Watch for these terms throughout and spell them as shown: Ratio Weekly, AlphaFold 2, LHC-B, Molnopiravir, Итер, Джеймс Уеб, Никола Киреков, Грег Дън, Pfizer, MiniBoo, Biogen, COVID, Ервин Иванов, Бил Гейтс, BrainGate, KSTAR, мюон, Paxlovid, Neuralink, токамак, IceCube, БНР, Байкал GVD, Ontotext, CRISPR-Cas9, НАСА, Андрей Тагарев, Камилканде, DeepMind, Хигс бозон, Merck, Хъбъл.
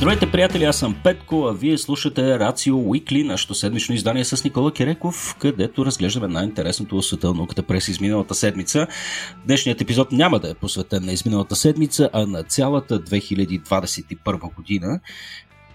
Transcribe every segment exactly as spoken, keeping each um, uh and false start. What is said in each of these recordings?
Здравейте, приятели, аз съм Петко, а вие слушате Ratio Weekly, нашето седмично издание с Никола Киреков, където разглеждаме най-интересното в света на науката през изминалата седмица. Днешният епизод няма да е посветен на изминалата седмица, а на цялата две хиляди двадесет и първа година.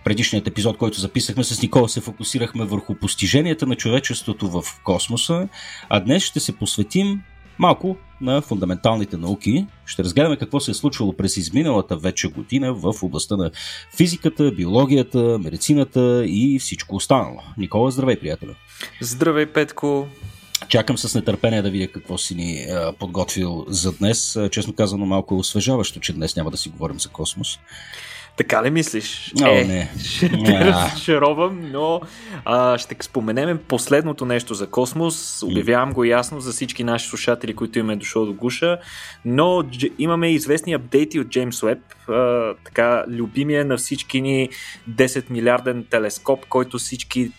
Предишният епизод, който записахме с Никола, се фокусирахме върху постиженията на човечеството в космоса, а днес ще се посветим малко на фундаменталните науки. Ще разгледаме какво се е случило през изминалата вече година в областта на физиката, биологията, медицината и всичко останало. Никола, здравей, приятелю! Здравей, Петко! Чакам с нетърпение да видя какво си ни подготвил за днес. Честно казано, малко е освежаващо, че днес няма да си говорим за космос. Така ли мислиш? О, е, не. Ще те yeah. разочаровам, но а, ще споменем последното нещо за космос. Обявявам го ясно за всички наши слушатели, които им е дошло до гуша, но дж... имаме известни апдейти от Джеймс Уеб, а, така любимия на всички ни десет милиарден телескоп, който всички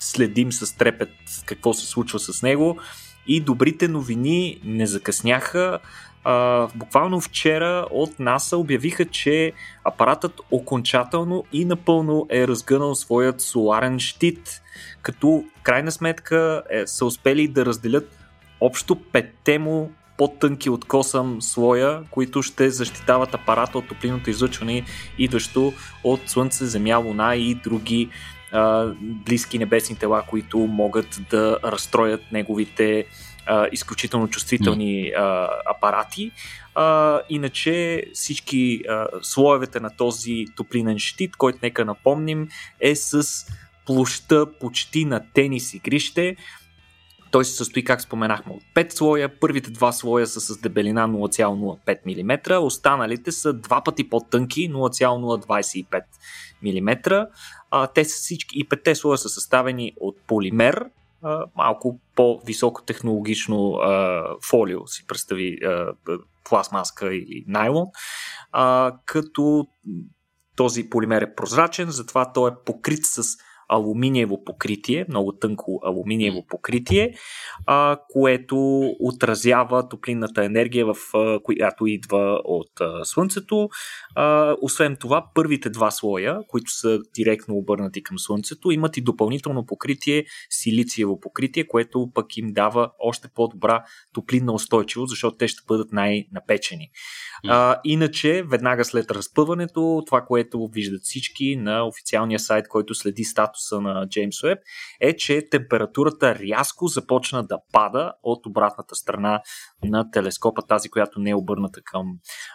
следим с трепет какво се случва с него, и добрите новини не закъсняха. Uh, буквално вчера от НАСА обявиха, че апаратът окончателно и напълно е разгънал своят соларен щит, като крайна сметка е, са успели да разделят общо петте му по-тънки от косъм слоя, които ще защитават апарата от топлинното излъчване, идващо от Слънце, Земя, Луна и други uh, близки небесни тела, които могат да разстроят неговите Uh, изключително чувствителни uh, апарати. Uh, иначе всички uh, слоевете на този топлинен щит, който, нека напомним, е с площта почти на тенис игрище. Той се състои, как споменахме, от пет слоя. Първите два слоя са с дебелина нула цяло нула пет милиметра, останалите са два пъти по-тънки, нула цяло нула двадесет и пет милиметра. Uh, те са всички, и петте слоя са съставени от полимер, малко по-високо технологично а, фолио, си представи а, пластмаска или найлон, а, като този полимер е прозрачен, затова той е покрит с алуминиево покритие, много тънко алуминиево покритие, а, което отразява топлинната енергия, в, а, която идва от а, Слънцето. А, освен това, първите два слоя, които са директно обърнати към Слънцето, имат и допълнително покритие, силициево покритие, което пък им дава още по-добра топлинна устойчивост, защото те ще бъдат най-напечени. А, иначе, веднага след разпъването, това, което виждат всички на официалния сайт, който следи статус на Джеймс Уеб, е, че температурата рязко започна да пада от обратната страна на телескопа, тази, която не е обърната към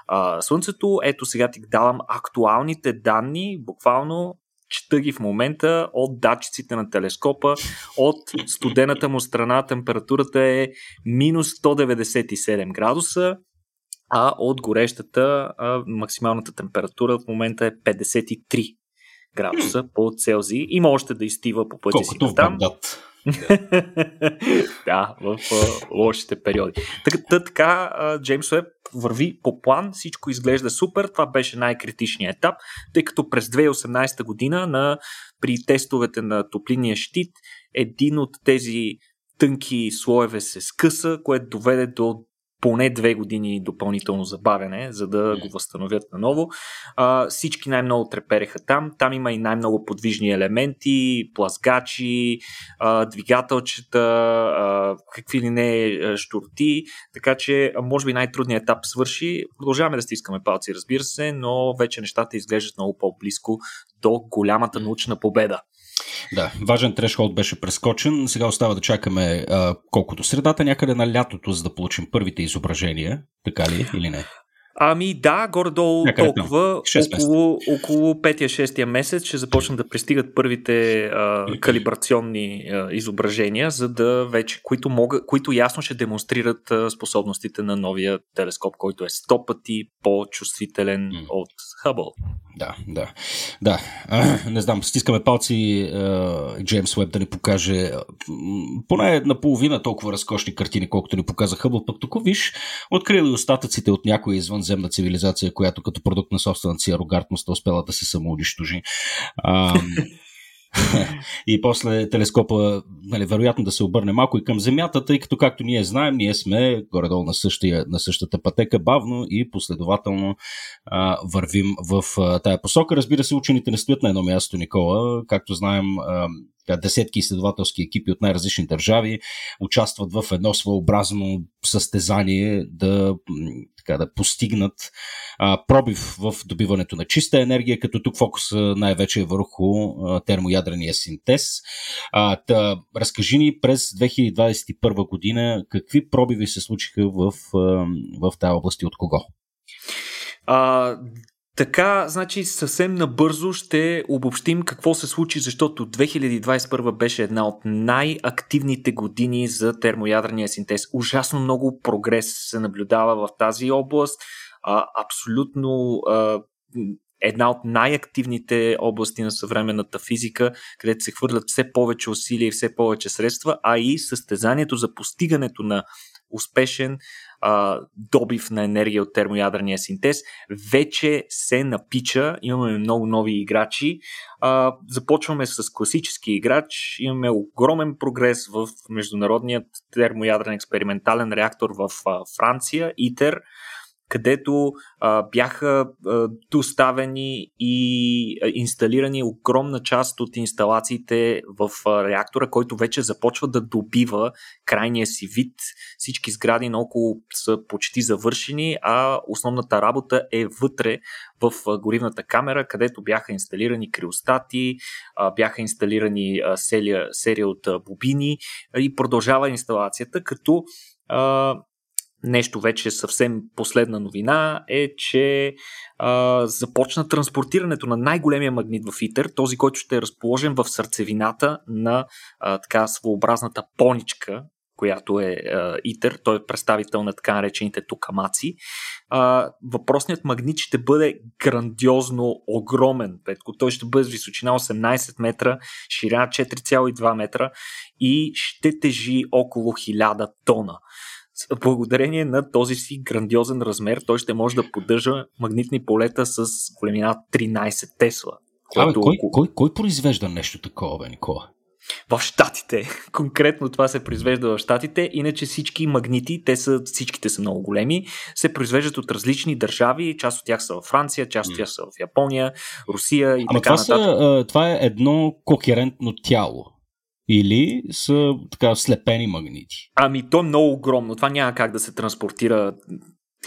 а, Слънцето. Ето, сега ти давам актуалните данни, буквално чета ги в момента от датчиците на телескопа. От студената му страна температурата е минус сто деветдесет и седем градуса, а от горещата а, максималната температура в момента е петдесет и три градуса по Целзий. Има още да изтива по пътя си натам. Да, в uh, лошите периоди. Така, така uh, Джеймс Уеб върви по план, всичко изглежда супер. Това беше най-критичният етап, тъй като през две хиляди и осемнадесета година на, при тестовете на топлинния щит, един от тези тънки слоеве се скъса, което доведе до поне две години допълнително забавяне, за да го възстановят наново. А, всички най-много трепереха там. Там има и най-много подвижни елементи, плазгачи, а, двигателчета, а, какви ли не щурти. Така че, може би най-трудният етап свърши. Продължаваме да стискаме палци, разбира се, но вече нещата изглеждат много по-близко до голямата научна победа. Да, важен трешхолд беше прескочен. Сега остава да чакаме а, колкото средата някъде на лятото, за да получим първите изображения, така ли или не? Ами да, горе-долу някъде толкова, около, около петия-шестия месец ще започнат да пристигат първите а, калибрационни а, изображения, за да вече, които, мога, които ясно ще демонстрират а, способностите на новия телескоп, който е сто пъти по-чувствителен м. от Хъбъл. Да, да, да. А, не знам, стискаме палци Джеймс Уеб да ни покаже поне наполовина толкова разкошни картини, колкото ни показа Хъбъл, пък тук виж, открили остатъците от някоя извънземна цивилизация, която като продукт на собствената си арогантност успела да се самоунищожи. А, И после телескопа, нали, вероятно да се обърне малко и към Земята, тъй като, както ние знаем, ние сме горе-долу на, същия, на същата пътека, бавно и последователно а, вървим в а, тая посока. Разбира се, учените не стоят на едно място, Никола. Както знаем, а, десетки изследователски екипи от най-различни държави участват в едно своеобразно състезание да, така, да постигнат а, пробив в добиването на чиста енергия, като тук фокус най-вече е върху а, термоядрения синтез. А, та, разкажи ни през две хиляди двадесет и първа година какви пробиви се случиха в, а, в тази област и от кого? А... Така, значи съвсем набързо ще обобщим какво се случи, защото две хиляди двадесет и първа беше една от най-активните години за термоядрения синтез. Ужасно много прогрес се наблюдава в тази област. А, абсолютно а, една от най-активните области на съвременната физика, където се хвърлят все повече усилия и все повече средства, а и състезанието за постигането на успешен а, добив на енергия от термоядрения синтез вече се напича. Имаме много нови играчи. А, започваме с класически играч. Имаме огромен прогрес в международният термоядрен експериментален реактор в а, Франция, Итер, където а, бяха а, доставени и а, инсталирани огромна част от инсталациите в а, реактора, който вече започва да добива крайния си вид. Всички сгради наоколо са почти завършени, а основната работа е вътре в а, горивната камера, където бяха инсталирани криостати, а, бяха инсталирани а, серия, серия от а, бобини а, и продължава инсталацията, като а, нещо вече съвсем последна новина е, че а, започна транспортирането на най-големия магнит в Итер, този, който ще е разположен в сърцевината на а, така своеобразната поничка, която е а, Итер. Той е представител на така наречените токамаци. А, въпросният магнит ще бъде грандиозно огромен, Петко. Той ще бъде с височина осемнадесет метра, ширина четири цяло и две метра и ще тежи около хиляда тона. Благодарение на този си грандиозен размер, той ще може да поддържа магнитни полета с големина тринадесет Тесла. Което... Абе, кой, кой, кой произвежда нещо такова, бе, Никола? В Щатите. Конкретно това се произвежда в Щатите, иначе всички магнити, те са, всичките са много големи, се произвеждат от различни държави, част от тях са във Франция, част от тях са в Япония, Русия и Ама така това нататък. Са, това е едно кохерентно тяло. Или са така слепени магнити? Ами то е много огромно. Това няма как да се транспортира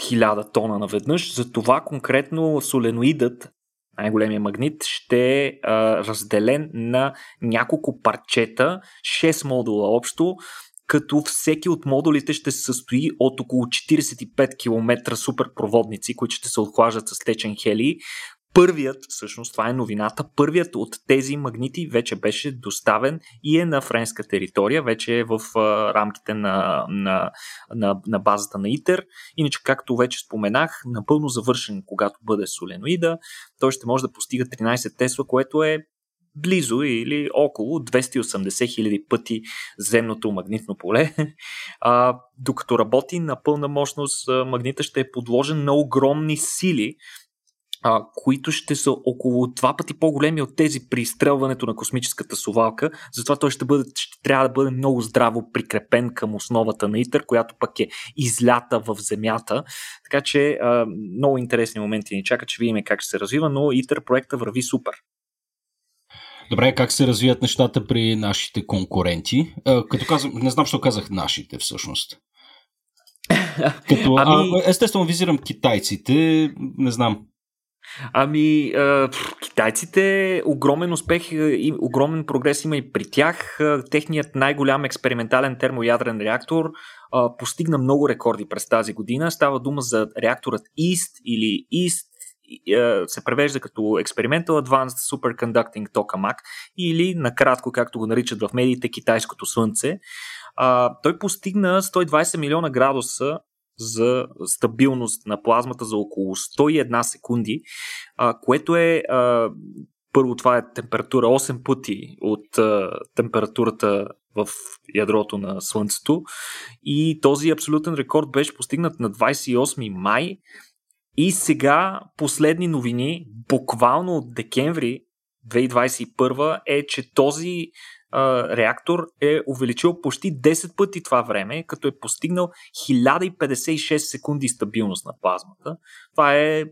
хиляда тона наведнъж. Затова конкретно соленоидът, най-големия магнит, ще е а, разделен на няколко парчета, шест модула общо, като всеки от модулите ще се състои от около четиридесет и пет километра суперпроводници, които ще се отхлаждат с течен хелий. Първият, всъщност това е новината, първият от тези магнити вече беше доставен и е на френска територия, вече е в а, рамките на, на, на, на базата на Итер. Иначе, както вече споменах, напълно завършен, когато бъде соленоида, той ще може да постига тринадесет Тесла, което е близо или около двеста и осемдесет хиляди пъти земното магнитно поле. А, докато работи на пълна мощност, магнита ще е подложен на огромни сили, Uh, които ще са около два пъти по-големи от тези при изстрелването на космическата совалка, затова той ще, бъде, ще трябва да бъде много здраво прикрепен към основата на Итер, която пък е излята в земята. Така че uh, много интересни моменти ни чакат, ще видим как ще се развива, но Итер проекта върви супер. Добре, как се развият нещата при нашите конкуренти? Uh, като казвам, не знам, що казах нашите всъщност. Като, ами... а, естествено визирам китайците, не знам. Ами, китайците, огромен успех и огромен прогрес има и при тях. Техният най-голям експериментален термоядрен реактор постигна много рекорди през тази година. Става дума за реакторът И И Ес Ти или И И Ес Ти, се превежда като Experimental Advanced Superconducting Tokamak или накратко, както го наричат в медиите, китайското слънце. Той постигна сто и двадесет милиона градуса за стабилност на плазмата за около сто и една секунди, което е, първо, това е температура осем пъти от температурата в ядрото на Слънцето, и този абсолютен рекорд беше постигнат на двадесет и осми май. И сега последни новини, буквално от декември две хиляди двадесет и първа е, че този а, реактор е увеличил почти десет пъти това време, като е постигнал хиляда петдесет и шест секунди стабилност на плазмата. Това е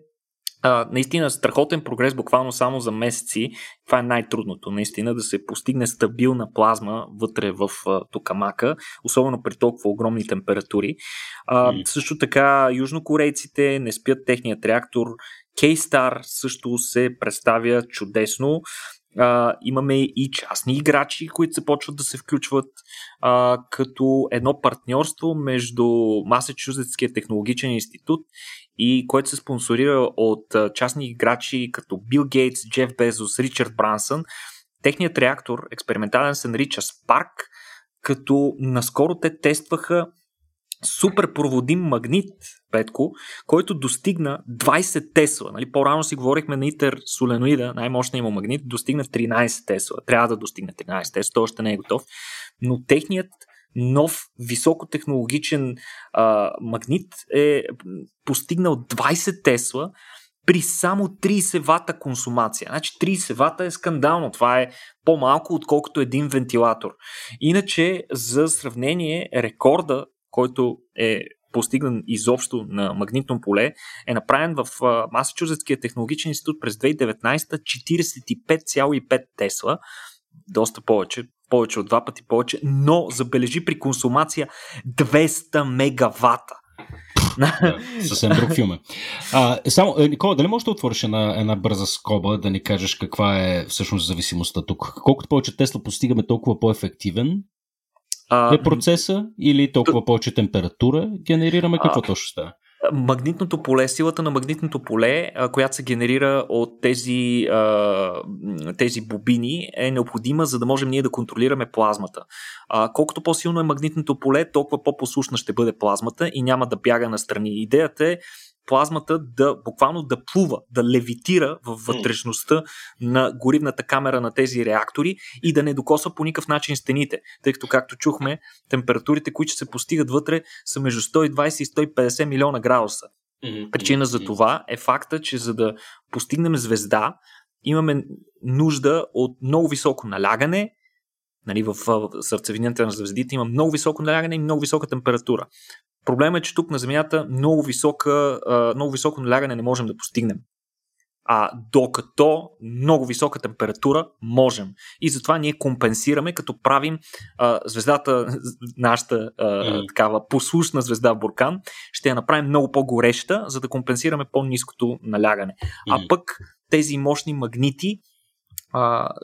а, наистина страхотен прогрес, буквално само за месеци. Това е най-трудното, наистина, да се постигне стабилна плазма вътре в а, токамака, особено при толкова огромни температури. А, mm. Също така, южнокорейците не спят техният реактор. KSTAR също се представя чудесно. А, имаме и частни играчи, които се почват да се включват а, като едно партньорство между Масачузетския технологичен институт и което се спонсорира от а, частни играчи като Бил Гейтс, Джеф Безос, Ричард Брансън. Техният реактор, експериментален, се нарича Спарк, като наскоро те тестваха суперпроводим магнит, Петко, който достигна двадесет тесла. Нали, по-рано си говорихме на Итер соленоида, най-мощният му магнит, достигна тринадесет тесла. Трябва да достигне тринадесет тесла, още не е готов. Но техният нов високотехнологичен а, магнит е постигнал двадесет тесла при само тридесет вата консумация. Значи тридесет вата е скандално. Това е по-малко, отколкото един вентилатор. Иначе, за сравнение, рекорда, който е постигнан изобщо на магнитно поле, е направен в Масачузетския технологичен институт през две хиляди и деветнадесета четиридесет и пет цяло и пет тесла, доста повече, повече от два пъти повече, но забележи при консумация двеста мегавата. Да, съвсем друг филм е. А, само, Никола, дали можеш да отвориш една, една бърза скоба, да ни кажеш каква е всъщност зависимостта тук? Колкото повече Тесла постигаме, толкова по-ефективен е процеса или толкова повече температура генерираме? Какво а, точно става? Магнитното поле, силата на магнитното поле, която се генерира от тези, тези бобини, е необходима, за да можем ние да контролираме плазмата. Колкото по-силно е магнитното поле, толкова по-послушна ще бъде плазмата и няма да бяга настрани. Идеята е плазмата да буквално да плува, да левитира във вътрешността на горивната камера на тези реактори и да не докосва по никакъв начин стените, тъй като, както чухме, температурите, които се постигат вътре, са между сто и двадесет и сто и петдесет милиона градуса. Причина за това е факта, че за да постигнем звезда, имаме нужда от много високо налягане. Нали, в сърцевината на звездите има много високо налягане и много висока температура. Проблемът е, че тук на Земята много, висока, много високо налягане не можем да постигнем. А докато много висока температура можем. И затова ние компенсираме, като правим а, звездата, нашата а, такава послушна звезда Буркан, ще я направим много по-гореща, за да компенсираме по-ниското налягане. А пък тези мощни магнити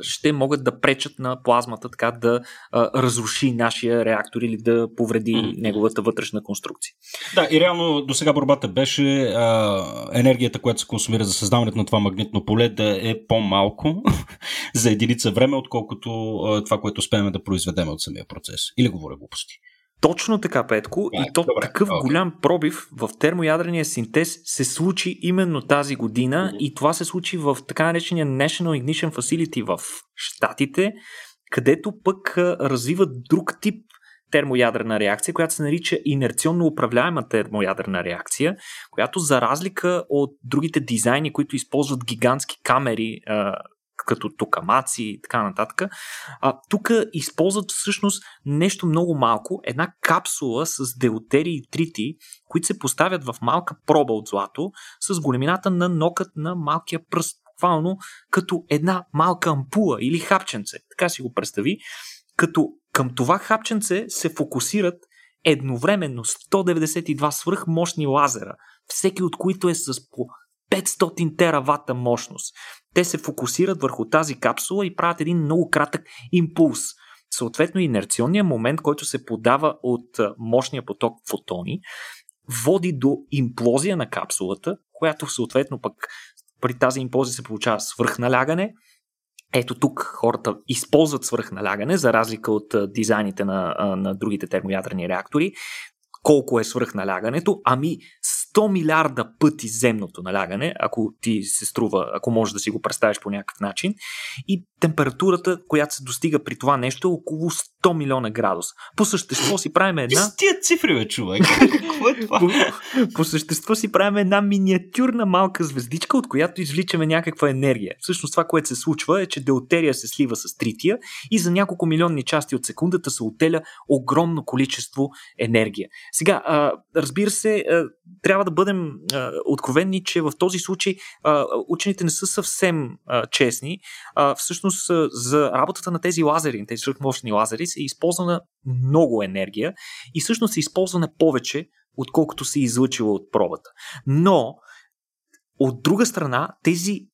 ще могат да пречат на плазмата така да а, разруши нашия реактор или да повреди mm-hmm. неговата вътрешна конструкция. Да, и реално до сега борбата беше а, енергията, която се консумира за създаването на това магнитно поле, да е по-малко за единица време, отколкото а, това, което успеем да произведем от самия процес. Или говоря глупости. Точно така, Петко, а, и то добре, такъв добре. голям пробив в термоядрения синтез се случи именно тази година mm-hmm. и това се случи в така наречения National Ignition Facility в Щатите, където пък развиват друг тип термоядрена реакция, която се нарича инерционно управляема термоядрена реакция, която за разлика от другите дизайни, които използват гигантски камери, като токамаци и така нататък. А, тук използват всъщност нещо много малко, една капсула с деутерии и трити, които се поставят в малка проба от злато с големината на нокът на малкия пръст, буквално като една малка ампула или хапченце, така си го представи, като към това хапченце се фокусират едновременно сто деветдесет и два свръхмощни лазера, всеки от които е с по петстотин теравата мощност. Те се фокусират върху тази капсула и правят един много кратък импулс. Съответно, инерционният момент, който се подава от мощния поток фотони, води до имплозия на капсулата, която съответно пък при тази имплозия се получава свръхналягане. Ето тук хората използват свръхналягане, за разлика от дизайните на, на другите термоядрени реактори. Колко е свръхналягането? Ами сто милиарда пъти земното налягане, ако ти се струва, ако можеш да си го представиш по някакъв начин. И температурата, която се достига при това нещо, е около сто милиона градуса. По същество си правим една... С тия цифри, бе, човек! Какво е това? По, по същество си правим една миниатюрна малка звездичка, от която извличаме някаква енергия. Всъщност това, което се случва е, че deuterия се слива с трития и за няколко милионни части от секундата се отделя огромно количество енергия. Сега, а, разбира се, а, трябва да бъдем а, откровенни, че в този случай а, учените не са съвсем а, честни. А, всъщност а, за работата на тези лазери, тези свръхмощни лазери, се използвана много енергия и всъщност се използвана повече, отколкото се излъчила от пробата. Но, от друга страна, тези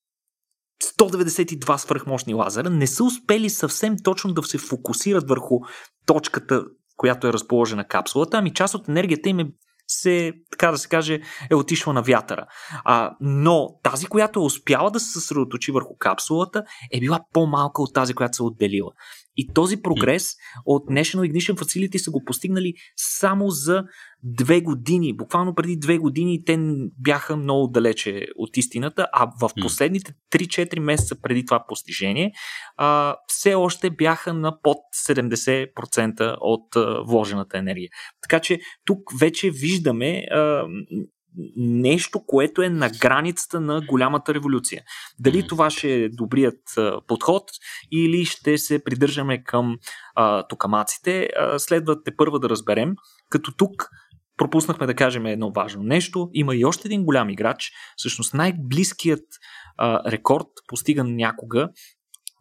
сто деветдесет и два свръхмощни лазера не са успели съвсем точно да се фокусират върху точката, която е разположена капсулата, ами част от енергията им е се, така да се каже, е отишла на вятъра. А, но тази, която е успяла да се съсредоточи върху капсулата, е била по-малка от тази, която се отделила. И този прогрес от National Ignition Facility са го постигнали само за две години. Буквално преди две години те бяха много далече от истината, а в последните три-четири месеца преди това постижение а, все още бяха на под седемдесет процента от а, вложената енергия. Така че тук вече виждаме а, нещо, което е на границата на голямата революция. Дали това ще е добрият а, подход или ще се придържаме към а, токамаците, а, следва те първа да разберем, като тук пропуснахме да кажем едно важно нещо. Има и още един голям играч, всъщност най-близкият а, рекорд, постиган някога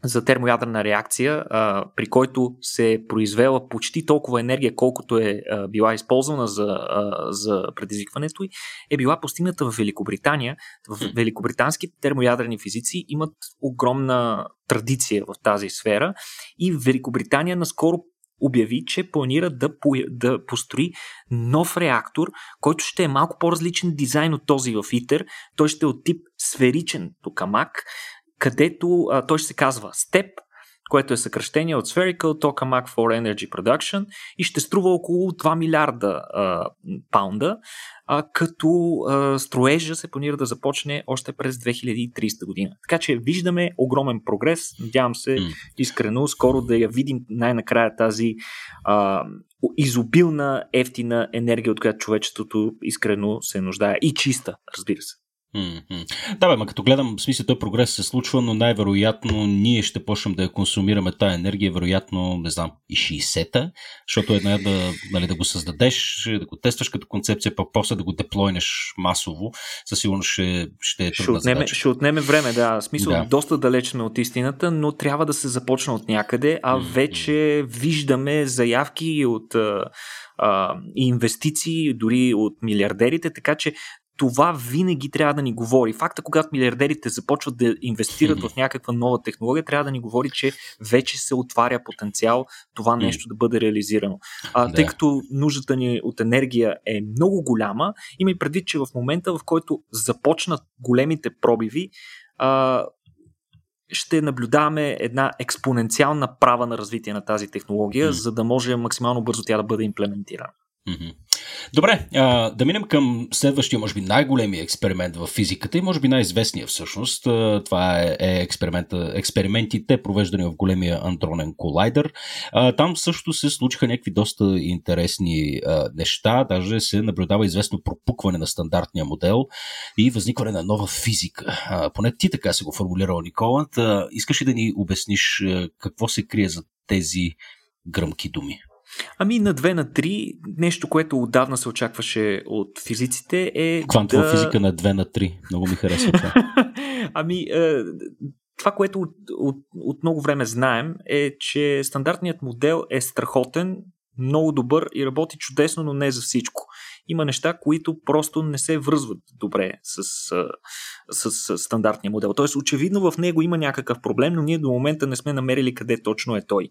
за термоядрена реакция, а, при който се е произвела почти толкова енергия, колкото е а, била използвана за, а, за предизвикването й, е била постигната в Великобритания. В великобританските термоядрени физици имат огромна традиция в тази сфера и Великобритания наскоро обяви, че планира да, по, да построи нов реактор, който ще е малко по-различен дизайн от този в Итер. Той ще е от тип сферичен токамак, където а, той ще се казва степ, което е съкръщение от Spherical Tokamak for Energy Production и ще струва около два милиарда а, паунда, а, като а, строежа се планира да започне още през две хиляди и трийсета година. Така че виждаме огромен прогрес. Надявам се искрено скоро да я видим най-накрая тази а, изобилна, ефтина енергия, от която човечеството искрено се нуждае и чиста, разбира се. Mm-hmm. Да, бе, ма като гледам, в смисъл, този прогрес се случва, но най-вероятно ние ще почнем да я консумираме тая енергия, вероятно, не знам, и шейсета, защото една е да, нали, да го създадеш, да го тестваш като концепция, пък после да го деплойнеш масово, със сигурно ще, ще е трудна задача. Ще отнеме време, да, в смисъл, да. Доста далеч сме от истината, но трябва да се започне от някъде, а mm-hmm. вече виждаме заявки от а, а, инвестиции, дори от милиардерите, така че това винаги трябва да ни говори. Факта, когато милиардерите започват да инвестират в някаква нова технология, трябва да ни говори, че вече се отваря потенциал това нещо да бъде реализирано. А, да. Тъй като нуждата ни от енергия е много голяма, има и предвид, че в момента, в който започнат големите пробиви, а, ще наблюдаваме една експоненциална права на развитие на тази технология, за да може максимално бързо тя да бъде имплементирана. Добре, а, да минем към следващия, може би най-големия експеримент в физиката и може би най-известния всъщност. Това е, е експериментите, провеждани в големия андронен колайдър. А, там също се случиха някакви доста интересни а, неща, даже се наблюдава известно пропукване на стандартния модел и възникване на нова физика. А, поне ти така се го формулирал, Никола. А, искаш ли да ни обясниш а, какво се крие за тези гръмки думи? Ами на две на три, нещо, което отдавна се очакваше от физиците е... Квантова да... физика на две на три, много ми харесва това. Ами това, което от, от, от много време знаем е, че стандартният модел е страхотен, много добър и работи чудесно, но не за всичко. Има неща, които просто не се връзват добре с, с, с стандартния модел. Тоест, очевидно в него има някакъв проблем, но ние до момента не сме намерили къде точно е той.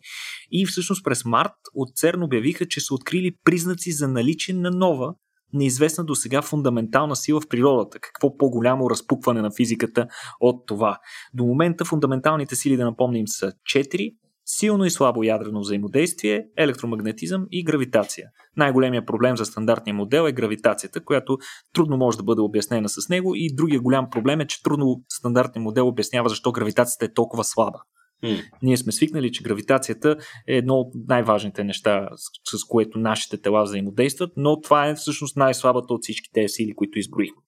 И всъщност през март от ЦЕРН обявиха, че са открили признаци за наличие на нова, неизвестна до сега фундаментална сила в природата. Какво по-голямо разпукване на физиката от това. До момента фундаменталните сили, да напомним, са четири. Силно и слабо ядрено взаимодействие, електромагнетизъм и гравитация. Най-големият проблем за стандартния модел е гравитацията, която трудно може да бъде обяснена с него и другия голям проблем е, че трудно стандартният модел обяснява защо гравитацията е толкова слаба. Mm. Ние сме свикнали, че гравитацията е едно от най-важните неща, с, с което нашите тела взаимодействат, но това е всъщност най-слабата от всички тези сили, които изброихме.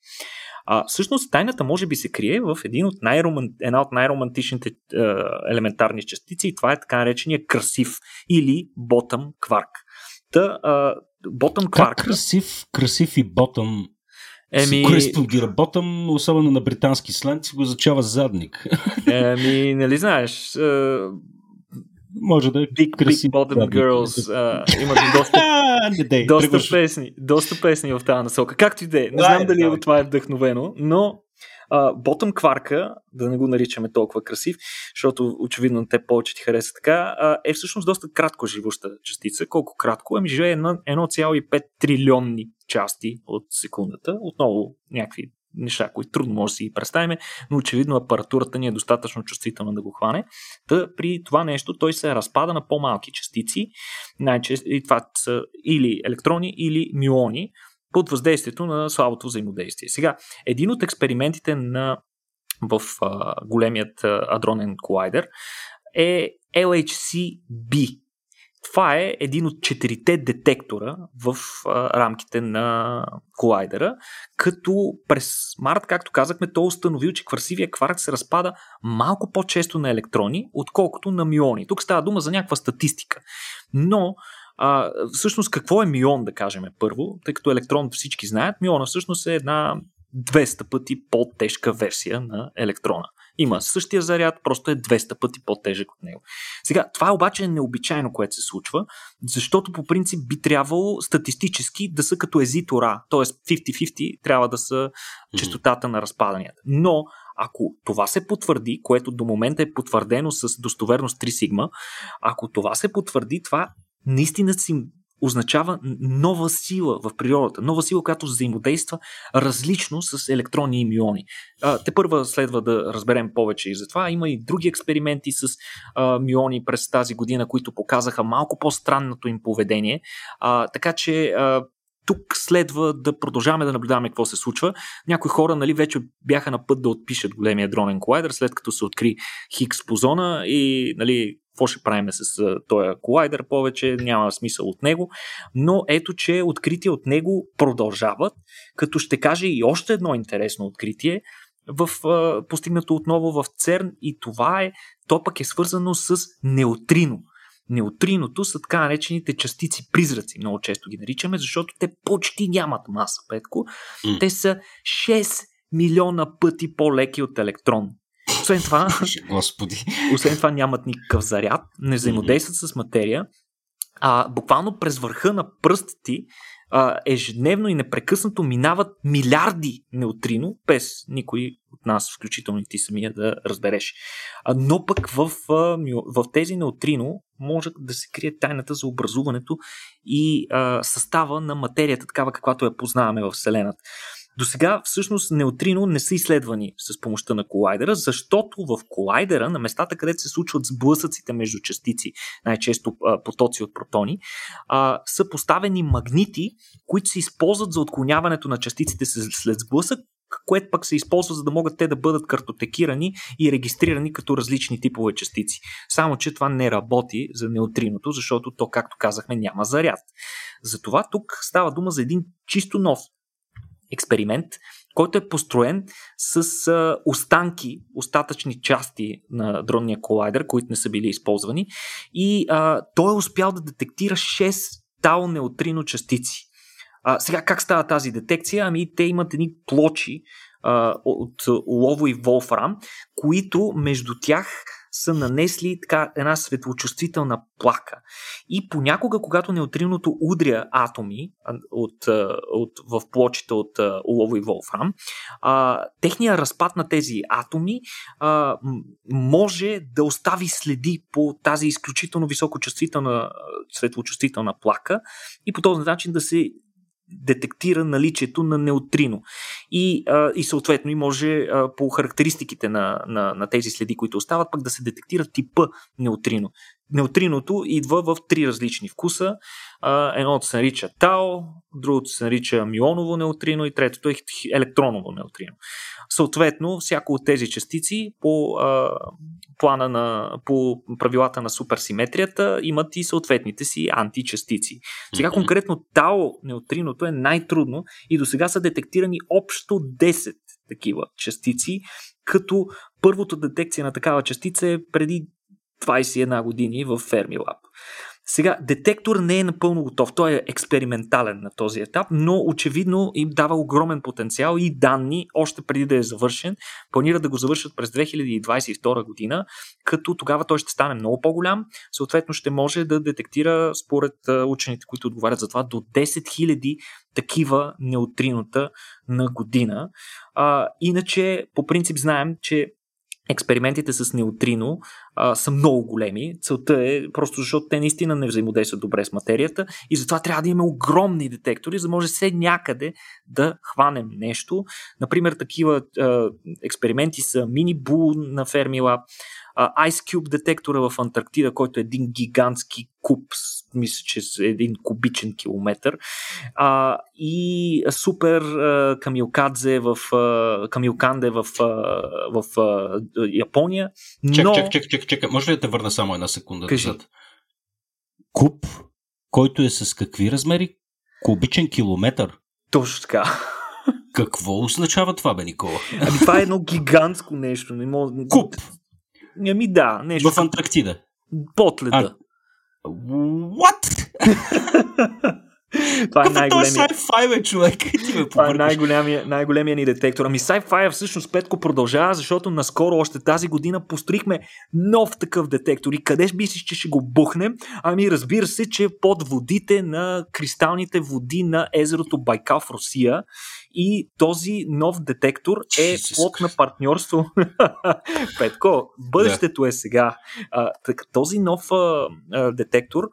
А, всъщност тайната може би се крие в един от най-романти... една от най-романтичните е, елементарни частици и това е така наречения красив или ботъм кварк. Та, е, ботъм кварк. Как красив, красив и ботъм Еми... кореспондира ботъм, особено на британски сленг, си го означава задник. Еми, нали знаеш... Uh, може да е Big, Big Bottom задник. Girls. Uh, имат доста, day, доста, песни, доста песни в тази насока. Както и да е. Не знам дали е, това е вдъхновено, но ботъм uh, кварка, да не го наричаме толкова красив, защото очевидно те повече ти хареса така, uh, е всъщност доста кратко живуща частица. Колко кратко? Ами живее едно цяло и пет трилионни части от секундата. Отново някакви неща, които трудно може да си ги представим, но очевидно апаратурата ни е достатъчно чувствителна да го хване. Та при това нещо той се разпада на по-малки частици, най-често и това са или електрони, или мюони, под въздействието на слабото взаимодействие. Сега, един от експериментите на, в а, големият а, адронен колайдер е Ел Ейч Си Би. Това е един от четирите детектора в а, рамките на колайдера, като през март, както казахме, той установил, че красивия кварк се разпада малко по-често на електрони, отколкото на мюони. Тук става дума за някаква статистика. Но а, всъщност какво е мюон, да кажем първо, тъй като електрон всички знаят, мюона всъщност е една двеста пъти по-тежка версия на електрона. Има същия заряд, просто е двеста пъти по-тежък от него. Сега, това обаче е необичайно, което се случва, защото по принцип би трябвало статистически да са като езитора, т.е. петдесет на петдесет трябва да са честотата на разпаданията. Но ако това се потвърди, което до момента е потвърдено с достоверност три сигма, ако това се потвърди, това наистина си означава нова сила в природата, нова сила, която взаимодейства различно с електрони и мюони. Те първа следва да разберем повече и за това. Има и други експерименти с а, мюони през тази година, които показаха малко по-странното им поведение. А, така че а, тук следва да продължаваме да наблюдаваме какво се случва. Някои хора, нали, вече бяха на път да отпишат големия дронен колайдер, след като се откри Хигс бозона и, нали, какво ще правим с този колайдер повече, няма смисъл от него, но ето, че открития от него продължават, като ще кажа и още едно интересно откритие, в, постигнато отново в ЦЕРН, и това е, то пък е свързано с неутрино. Неутриното са така наречените частици призраци, много често ги наричаме, защото те почти нямат маса, Петко. Mm. Те са шест милиона пъти по-леки от електрон. Освен това, Господи. Освен това нямат никакъв заряд, не взаимодействат mm-hmm. с материя, а буквално през върха на пръстите а, ежедневно и непрекъснато минават милиарди неутрино, без никой от нас, включително и ти самия, да разбереш. А, но пък в, а, в тези неутрино може да се крие тайната за образуването и а, състава на материята, такава каквато я познаваме в Вселената. До сега всъщност неутрино не са изследвани с помощта на колайдера, защото в колайдера, на местата, където се случват сблъсъците между частици, най-често потоци от протони, са поставени магнити, които се използват за отклоняването на частиците след сблъсък, което пък се използва, за да могат те да бъдат картотекирани и регистрирани като различни типове частици. Само че това не работи за неутриното, защото то, както казахме, няма заряд. Затова тук става дума за един чисто нов експеримент, който е построен с а, останки, остатъчни части на дронния колайдер, които не са били използвани, и а, той е успял да детектира шест тау неутрино частици. А, сега как става тази детекция? Ами те имат едни плочи а, от олово и волфрам, които между тях са нанесли така една светлочувствителна плака. И понякога, когато неутриното удря атоми от, от, в плочите от олово и волфрам, а, техният разпад на тези атоми а, може да остави следи по тази изключително високочувствителна светлочувствителна плака и по този начин да се детектира наличието на неутрино. И, а, и съответно и може а, по характеристиките на, на, на тези следи, които остават, пък да се детектира типа неутрино. Неутриното идва в три различни вкуса. А, едното се нарича тао, другото се нарича мюоново неутрино и третото е електроново неутрино. Съответно, всяко от тези частици по а, плана на, по правилата на суперсиметрията имат и съответните си античастици. Сега конкретно тао неутриното е най-трудно и до сега са детектирани общо десет такива частици, като първото детекция на такава частица е преди двайсет и една години в Fermilab. Сега, детектор не е напълно готов, той е експериментален на този етап, но очевидно им дава огромен потенциал и данни, още преди да е завършен. Планират да го завършат през две хиляди двайсет и втора година, като тогава той ще стане много по-голям, съответно ще може да детектира, според учените, които отговарят за това, до десет хиляди такива неутринота на година. А, иначе, по принцип знаем, че експериментите с неутрино а, са много големи. Целта е просто защото те наистина не взаимодействат добре с материята и затова трябва да има огромни детектори, за да може все някъде да хванем нещо. Например, такива а, експерименти са MiniBoo на Fermilab, а, IceCube детектора в Антарктида, който е един гигантски куб, мисля, че е един кубичен километър, а, и супер а, камилкадзе в а, камилканде в, а, в а, Япония. Чек, но... чек, чек, чек, чек, може ли да те върна само една секунда? Куб, който е с какви размери? Кубичен километър? Точно така. Какво означава това, бе, Никола? Ами това е едно гигантско нещо. Не мож... Куб? Ами да, нещо. В Антарктида? Под леда. What? Това е най-големия... Sci-fi, човек. Това е най-големия, най-големия ни детектор. Ами Sci-fi всъщност, Петко, продължава, защото наскоро, още тази година, построихме нов такъв детектор. И къде мислиш, че ще го бухнем? Ами разбира се, че под водите на кристалните води на езерото Байкал в Русия. И този нов детектор е плод на партньорство. Петко, бъдещето е сега. А, так, този нов а, а, детектор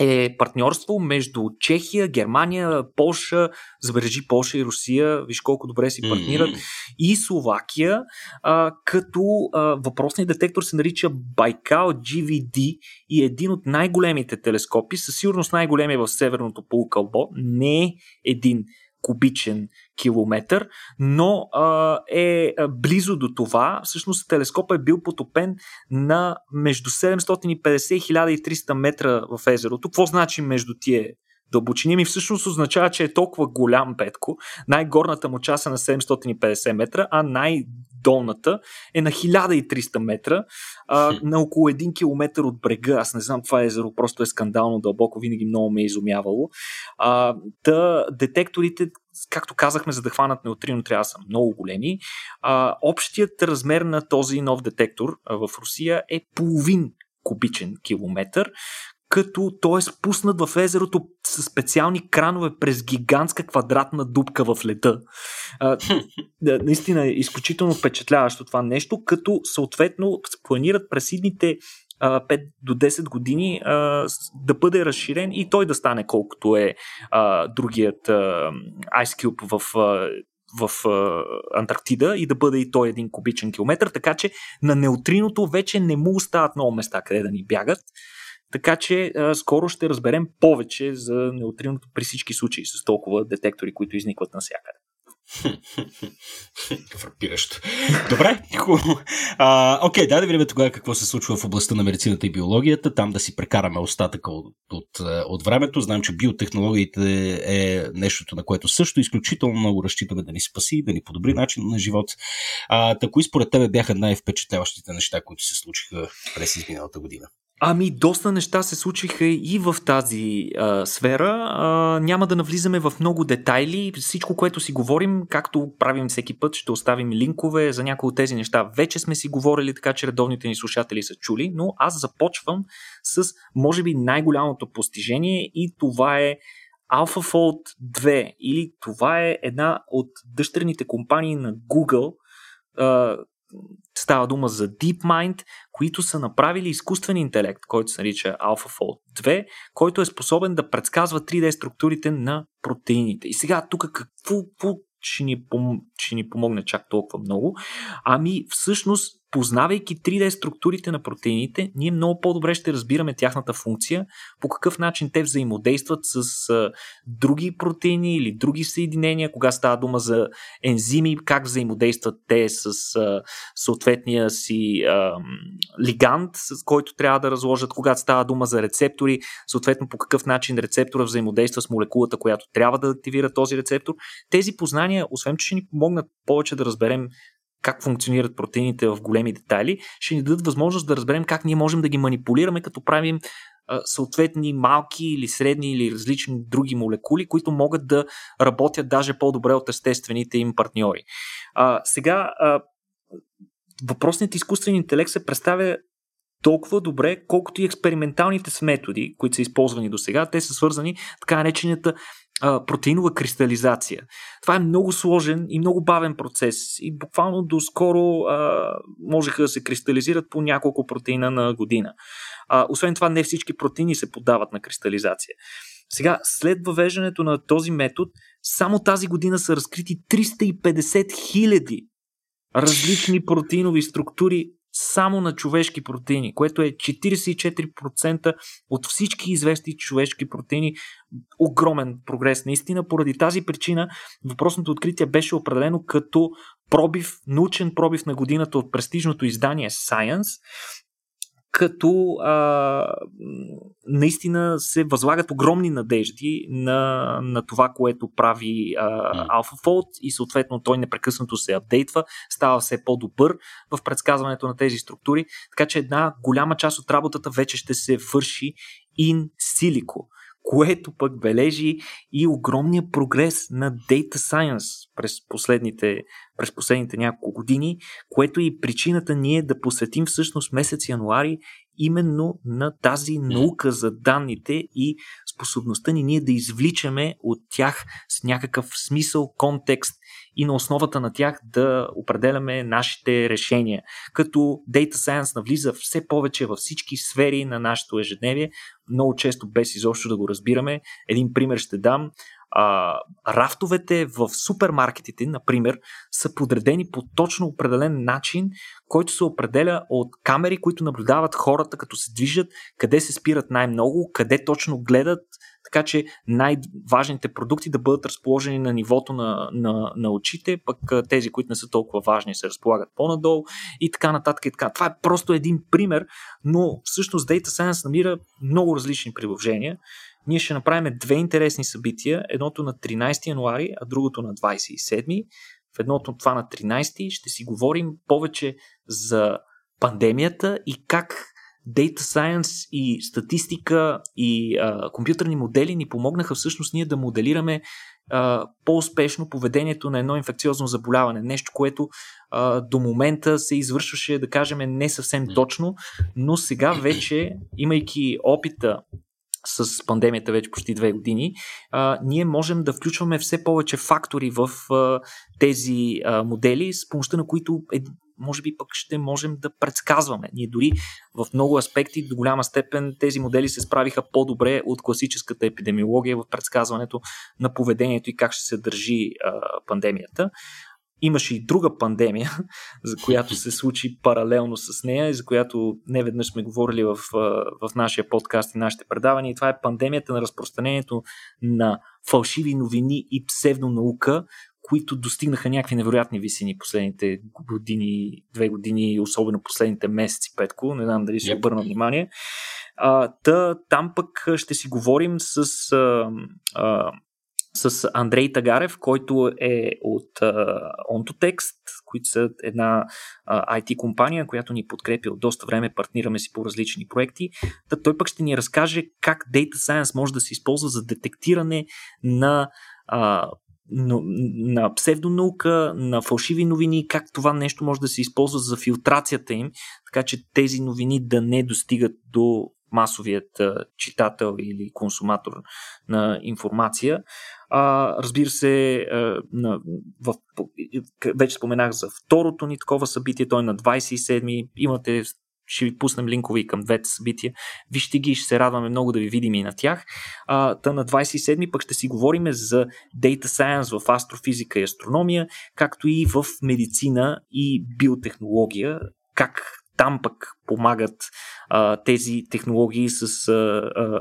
е партньорство между Чехия, Германия, Полша, забележи Полша и Русия, виж колко добре си партнират, mm-hmm. и Словакия, а, като а, въпросният детектор се нарича Байкал джи ви ди и е един от най-големите телескопи, със сигурност най-големия в Северното полукълбо, не е един кубичен километър, но а, е близо до това. Всъщност телескопът е бил потопен на между седемстотин и петдесет и хиляда и триста метра в езерото. Какво значи между тия дълбочини? Ми всъщност означава, че е толкова голям, Петко. Най-горната му част е на седемстотин и петдесет метра, а най-долната е на хиляда и триста метра, а, на около един километър от брега. Аз не знам, това езеро просто е скандално дълбоко, винаги много ме е изумявало. А, та детекторите, както казахме, за да хванат неутрино, трябва да са много големи. А, общият размер на този нов детектор в Русия е половин кубичен километър, като той е спуснат в езерото със специални кранове през гигантска квадратна дупка в леда. А, наистина е изключително впечатляващо това нещо, като съответно планират през идните пет до десет години а, да бъде разширен и той да стане колкото е а, другият а, IceCube в а, в а, Антарктида и да бъде и той един кубичен километър, така че на неутриното вече не му остават много места къде да ни бягат. Така че а, скоро ще разберем повече за неутриното при всички случаи с толкова детектори, които изникват навсякъде. Фрапиращо. Добре, хубаво. Окей, дай да видим тогава какво се случва в областта на медицината и биологията. Там да си прекараме остатъка от, от, от времето. Знам, че биотехнологиите е нещото, на което също изключително много разчитаме да ни спаси, да ни подобри начин на живот. А, та кои според тебе бяха най-впечатляващите неща, които се случиха през изминалата година? Ами, доста неща се случиха и в тази а, сфера. А, няма да навлизаме в много детайли. Всичко, което си говорим, както правим всеки път, ще оставим линкове. За някои от тези неща вече сме си говорили, така че редовните ни слушатели са чули, но аз започвам с, може би, най-голямото постижение и това е AlphaFold две, или това е една от дъщерните компании на Google. а, Става дума за DeepMind, които са направили изкуствен интелект, който се нарича AlphaFold две, който е способен да предсказва три де структурите на протеините. И сега тук какво, какво ще, ни пом- ще ни помогне чак толкова много? Ами всъщност познавайки три Д структурите на протеините, ние много по-добре ще разбираме тяхната функция, по какъв начин те взаимодействат с а, други протеини или други съединения, кога става дума за ензими, как взаимодействат те с а, съответния си а, лигант, с който трябва да разложат, когато става дума за рецептори, съответно по какъв начин рецептора взаимодейства с молекулата, която трябва да активира този рецептор. Тези познания, освен че ще ни помогнат повече да разберем как функционират протеините в големи детайли, ще ни дадат възможност да разберем как ние можем да ги манипулираме, като правим а, съответни малки или средни или различни други молекули, които могат да работят даже по-добре от естествените им партньори. А, сега а, въпросният изкуствен интелект се представя толкова добре, колкото и експерименталните методи, които са използвани до сега. Те са свързани така наречената протеинова кристализация. Това е много сложен и много бавен процес и буквално доскоро а, можеха да се кристализират по няколко протеина на година. А, освен това, не всички протеини се поддават на кристализация. Сега, след въвеждането на този метод, само тази година са разкрити триста и петдесет хиляди различни протеинови структури само на човешки протеини, което е четиридесет и четири процента от всички известни човешки протеини. Огромен прогрес наистина. Поради тази причина въпросното откритие беше определено като пробив, научен пробив на годината от престижното издание Science, като а, наистина се възлагат огромни надежди на, на това, което прави а, AlphaFold и съответно той непрекъснато се апдейтва, става все по-добър в предсказването на тези структури, така че една голяма част от работата вече ще се върши in silico, което пък бележи и огромния прогрес на Data Science през последните, през последните няколко години, което е и причината ние да посветим всъщност месец януари именно на тази наука за данните и способността ни ние да извличаме от тях с някакъв смисъл, контекст и на основата на тях да определяме нашите решения. Като Data Science навлиза все повече във всички сфери на нашето ежедневие, много често без изобщо да го разбираме. Един пример ще дам. А, рафтовете в супермаркетите, например, са подредени по точно определен начин, който се определя от камери, които наблюдават хората като се движат, къде се спират най-много, къде точно гледат, така че най-важните продукти да бъдат разположени на нивото на, на, на очите, пък тези, които не са толкова важни, се разполагат по-надолу и така нататък. И така. Това е просто един пример, но всъщност Data Science намира много различни приложения. Ние ще направим две интересни събития, едното на тринадесети януари, а другото на двадесет и седми. В едното това на тринадесети ще си говорим повече за пандемията и как Data Science и статистика и а, компютърни модели ни помогнаха всъщност ние да моделираме а, по-успешно поведението на едно инфекциозно заболяване. Нещо, което а, до момента се извършваше, да кажем, не съвсем точно, но сега вече, имайки опита с пандемията вече почти две години, а, ние можем да включваме все повече фактори в а, тези а, модели, с помощта на които е, може би пък ще можем да предсказваме. Ние дори в много аспекти, до голяма степен, тези модели се справиха по-добре от класическата епидемиология в предсказването на поведението и как ще се държи а, пандемията. Имаше и друга пандемия, за която се случи паралелно с нея и за която не веднъж сме говорили в, в нашия подкаст и нашите предавания. И това е пандемията на разпространението на фалшиви новини и псевдонаука, които достигнаха някакви невероятни висини последните години, две години, особено последните месеци, Петко. Не знам дали ще обърна внимание. А, та, там пък ще си говорим с... А, а, с Андрей Тагарев, който е от uh, Ontotext, които са една uh, ай ти компания, която ни подкрепя от доста време, партнираме си по различни проекти. Та той пък ще ни разкаже как Data Science може да се използва за детектиране на uh, на псевдонаука, на фалшиви новини, как това нещо може да се използва за филтрацията им, така че тези новини да не достигат до масовият читател или консуматор на информация. А, разбира се, а, на, в, вече споменах за второто ни такова събитие, той на двадесет и седми. Имате, ще ви пуснем линкове и към двете събития. Вижте ги, ще се радваме много да ви видим и на тях. А, та на двадесет и седми пък ще си говорим за Data Science в астрофизика и астрономия, както и в медицина и биотехнология. как там пък помагат а, тези технологии с а, а,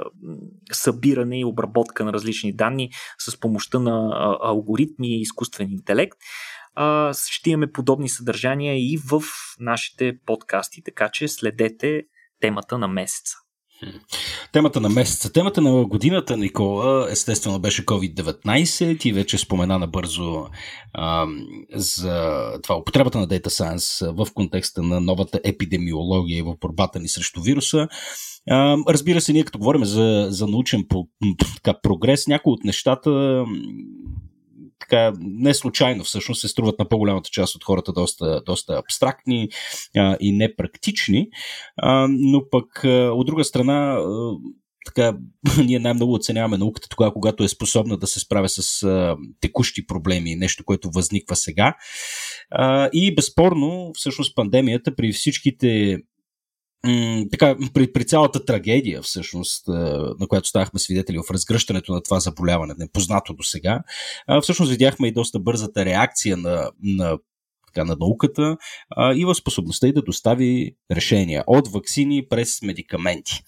събиране и обработка на различни данни с помощта на а, алгоритми и изкуствен интелект. А, ще имаме подобни съдържания и в нашите подкасти, така че следете темата на месеца. Темата на месеца, темата на годината, Никола, естествено беше ковид деветнайсет. Ти вече спомена набързо а, за това употребата на Data Science в контекста на новата епидемиология и в борбата ни срещу вируса. А, разбира се, ние като говорим за, за научен така, прогрес, някои от нещата така, не случайно всъщност се струват на по-голямата част от хората доста, доста абстрактни а, и непрактични, а, но пък а, от друга страна а, така, ние най-много оценяваме науката тогава, когато е способна да се справя с а, текущи проблеми, нещо, което възниква сега. А, и безспорно всъщност пандемията при всичките Така, при, при цялата трагедия, всъщност, на която ставахме свидетели в разгръщането на това заболяване, непознато до сега, всъщност видяхме и доста бързата реакция на, на, така, на науката и в способността ѝ да достави решения от ваксини през медикаменти.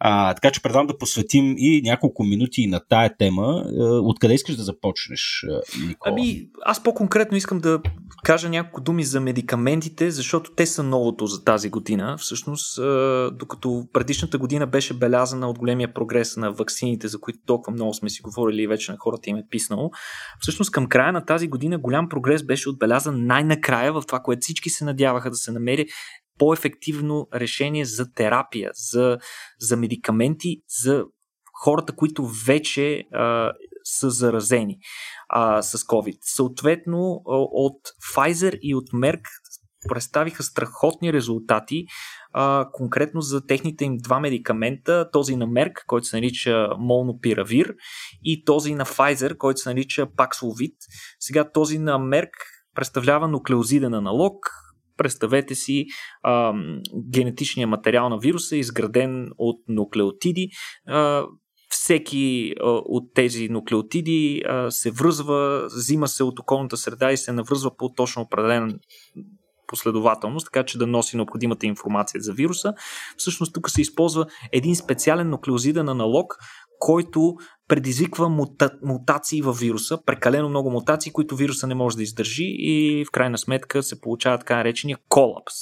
А, така че предлагам да посветим и няколко минути на тая тема. Откъде искаш да започнеш, Никола? Ами, аз по-конкретно искам да кажа няколко думи за медикаментите, защото те са новото за тази година. Всъщност, докато предишната година беше белязана от големия прогрес на ваксините, за които толкова много сме си говорили и вече на хората им е писнало, всъщност към края на тази година голям прогрес беше отбелязан най-накрая в това, което всички се надяваха да се намери по-ефективно решение за терапия, за, за медикаменти, за хората, които вече а, са заразени а, с COVID. Съответно, от Pfizer и от Merck представиха страхотни резултати, а, конкретно за техните им два медикамента, този на Merck, който се нарича Molnopiravir, и този на Pfizer, който се нарича Paxlovid. Сега този на Merck представлява нуклеозиден аналог. Представете си а, генетичния материал на вируса, изграден от нуклеотиди. А, всеки а, от тези нуклеотиди а, се връзва, взима се от околната среда и се навръзва по точно определен последователност, така че да носи необходимата информация за вируса. Всъщност тук се използва един специален нуклеозиден аналог, който предизвиква мута, мутации във вируса, прекалено много мутации, които вируса не може да издържи и в крайна сметка се получава така наречения колапс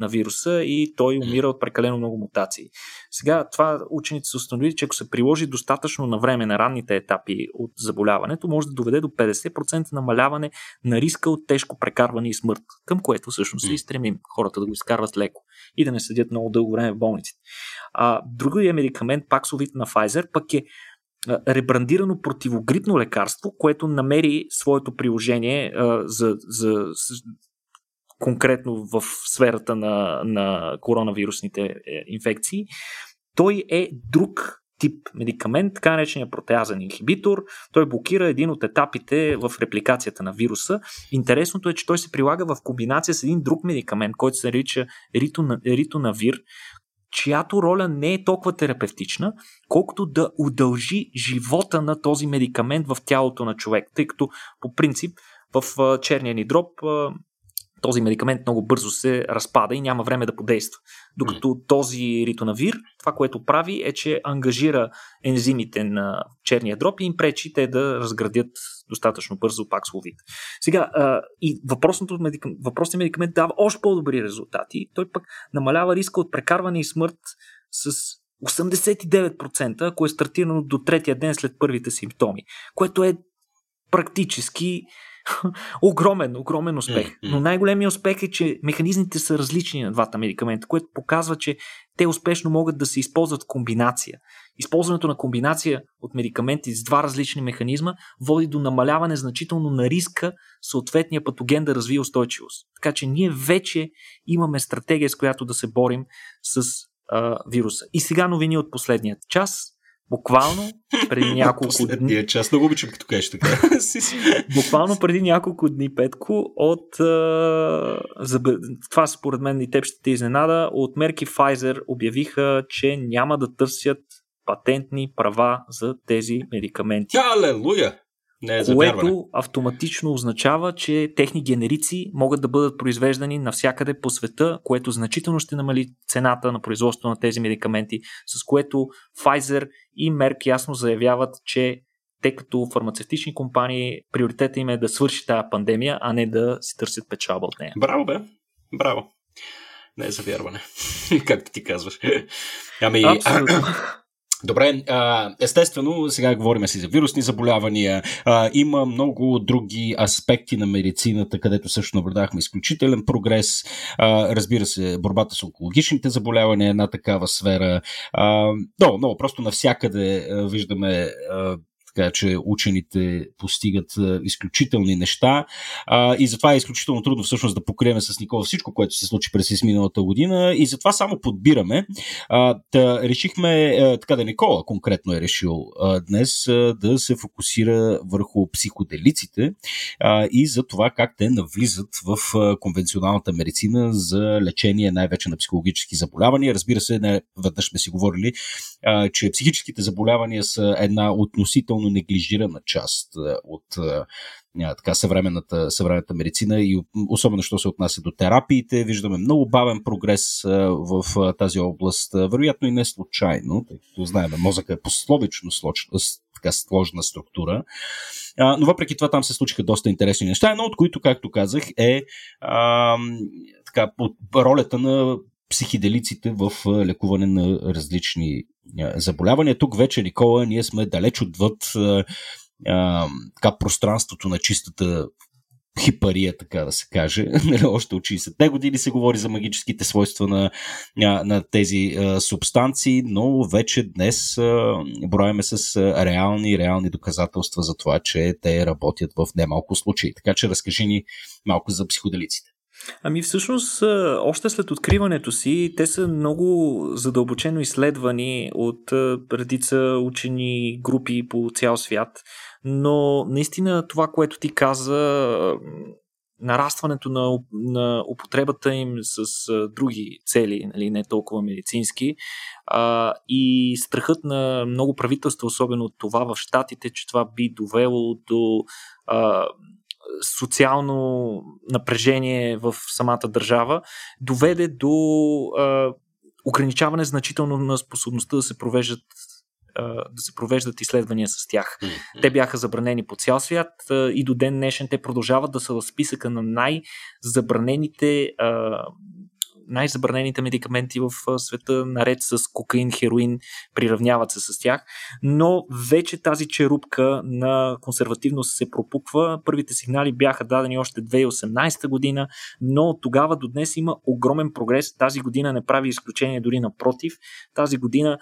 на вируса и той умира от прекалено много мутации. Сега това учените се установили, че ако се приложи достатъчно на време на ранните етапи от заболяването, може да доведе до петдесет процента намаляване на риска от тежко прекарване и смърт, към което всъщност се стремим хората да го изкарват леко и да не седят много дълго време в болниците. А, другият медикамент, Paxlovid на Pfizer, пък е ребрандирано противогрипно лекарство, което намери своето приложение а, за, за, с, конкретно в сферата на, на коронавирусните инфекции. Той е друг тип медикамент, така наречения протеазен инхибитор. Той блокира един от етапите в репликацията на вируса. Интересното е, че той се прилага в комбинация с един друг медикамент, който се нарича ритонавир, чиято роля не е толкова терапевтична, колкото да удължи живота на този медикамент в тялото на човек, тъй като по принцип в черния ни дроб този медикамент много бързо се разпада и няма време да подейства. Докато този ритонавир, това което прави е, че ангажира ензимите на черния дроб и им пречи те да разградят достатъчно бързо Паксловид. Сега, и въпросният медикамент, въпросният медикамент дава още по-добри резултати. Той пък намалява риска от прекарване и смърт с осемдесет и девет процента, ако е стартирано до третия ден след първите симптоми, което е практически огромен, огромен успех. Но най-големият успех е, че механизмите са различни на двата медикамента, което показва, че те успешно могат да се използват в комбинация. Използването на комбинация от медикаменти с два различни механизма води до намаляване значително на риска съответния патоген да развие устойчивост. Така че ние вече имаме стратегия, с която да се борим с а, вируса. И сега новини от последният час. Буквално преди няколко дни. Аз много обичам като кажеш така. Буквално преди няколко дни, Петко, от е, това според мен и теб ще те изненада, от Merck и Pfizer обявиха, че няма да търсят патентни права за тези медикаменти. Алелуя! Не е за вярване. Което автоматично означава, че техни генерици могат да бъдат произвеждани навсякъде по света, което значително ще намали цената на производство на тези медикаменти, с което Pfizer и Merck ясно заявяват, че те като фармацевтични компании приоритета им е да свърши тази пандемия, а не да си търсят печалба от нея. Браво бе, браво. Не е за вярване, както ти казваш. Ами... Абсолютно. Добре, естествено, сега говорим си за вирусни заболявания, има много други аспекти на медицината, където също наблюдахме изключителен прогрес, разбира се, борбата с онкологичните заболявания е една такава сфера, но, но просто навсякъде виждаме, така че учените постигат изключителни неща и затова е изключително трудно всъщност да покрием с Никола всичко, което се случи през изминалата година и затова само подбираме. Та, решихме, така да Никола конкретно е решил днес да се фокусира върху психоделиците и за това как те навлизат в конвенционалната медицина за лечение най-вече на психологически заболявания. Разбира се, не веднъж сме си говорили, че психическите заболявания са една относително неглижирана част от а, така, съвременната, съвременната медицина и особено, що се отнася до терапиите. Виждаме много бавен прогрес а, в а, тази област. Вероятно и не случайно, тъй като знаем, мозъка е пословично сложна, така, сложна структура. А, но въпреки това там се случиха доста интересни неща. Едно от които, както казах, е а, така, под ролята на психиделиците в лекуване на различни заболявания. Тук вече, Никола, ние сме далеч отвъд а, а, така, пространството на чистата хипария, така да се каже. Още от шейсетте години се говори за магическите свойства на, на, на тези а, субстанции, но вече днес а, брояме с а, реални, реални доказателства за това, че те работят в немалко случаи. Така че разкажи ни малко за психоделиците. Ами всъщност, още след откриването си, те са много задълбочено изследвани от редица учени групи по цял свят, но наистина това, което ти каза, нарастването на, на употребата им с други цели, нали, не толкова медицински, а, и страхът на много правителства, особено от това в Щатите, че това би довело до... А, социално напрежение в самата държава, доведе до а, ограничаване значително на способността да се провеждат, а, да се провеждат изследвания с тях. Mm-hmm. Те бяха забранени по цял свят а, и до ден днешен те продължават да са в списъка на най-забранените а, най-забранените медикаменти в света, наред с кокаин, хероин, приравняват се с тях, но вече тази черупка на консервативност се пропуква. Първите сигнали бяха дадени още две хиляди и осемнадесета година, но от тогава до днес има огромен прогрес. Тази година не прави изключение, дори напротив. Тази година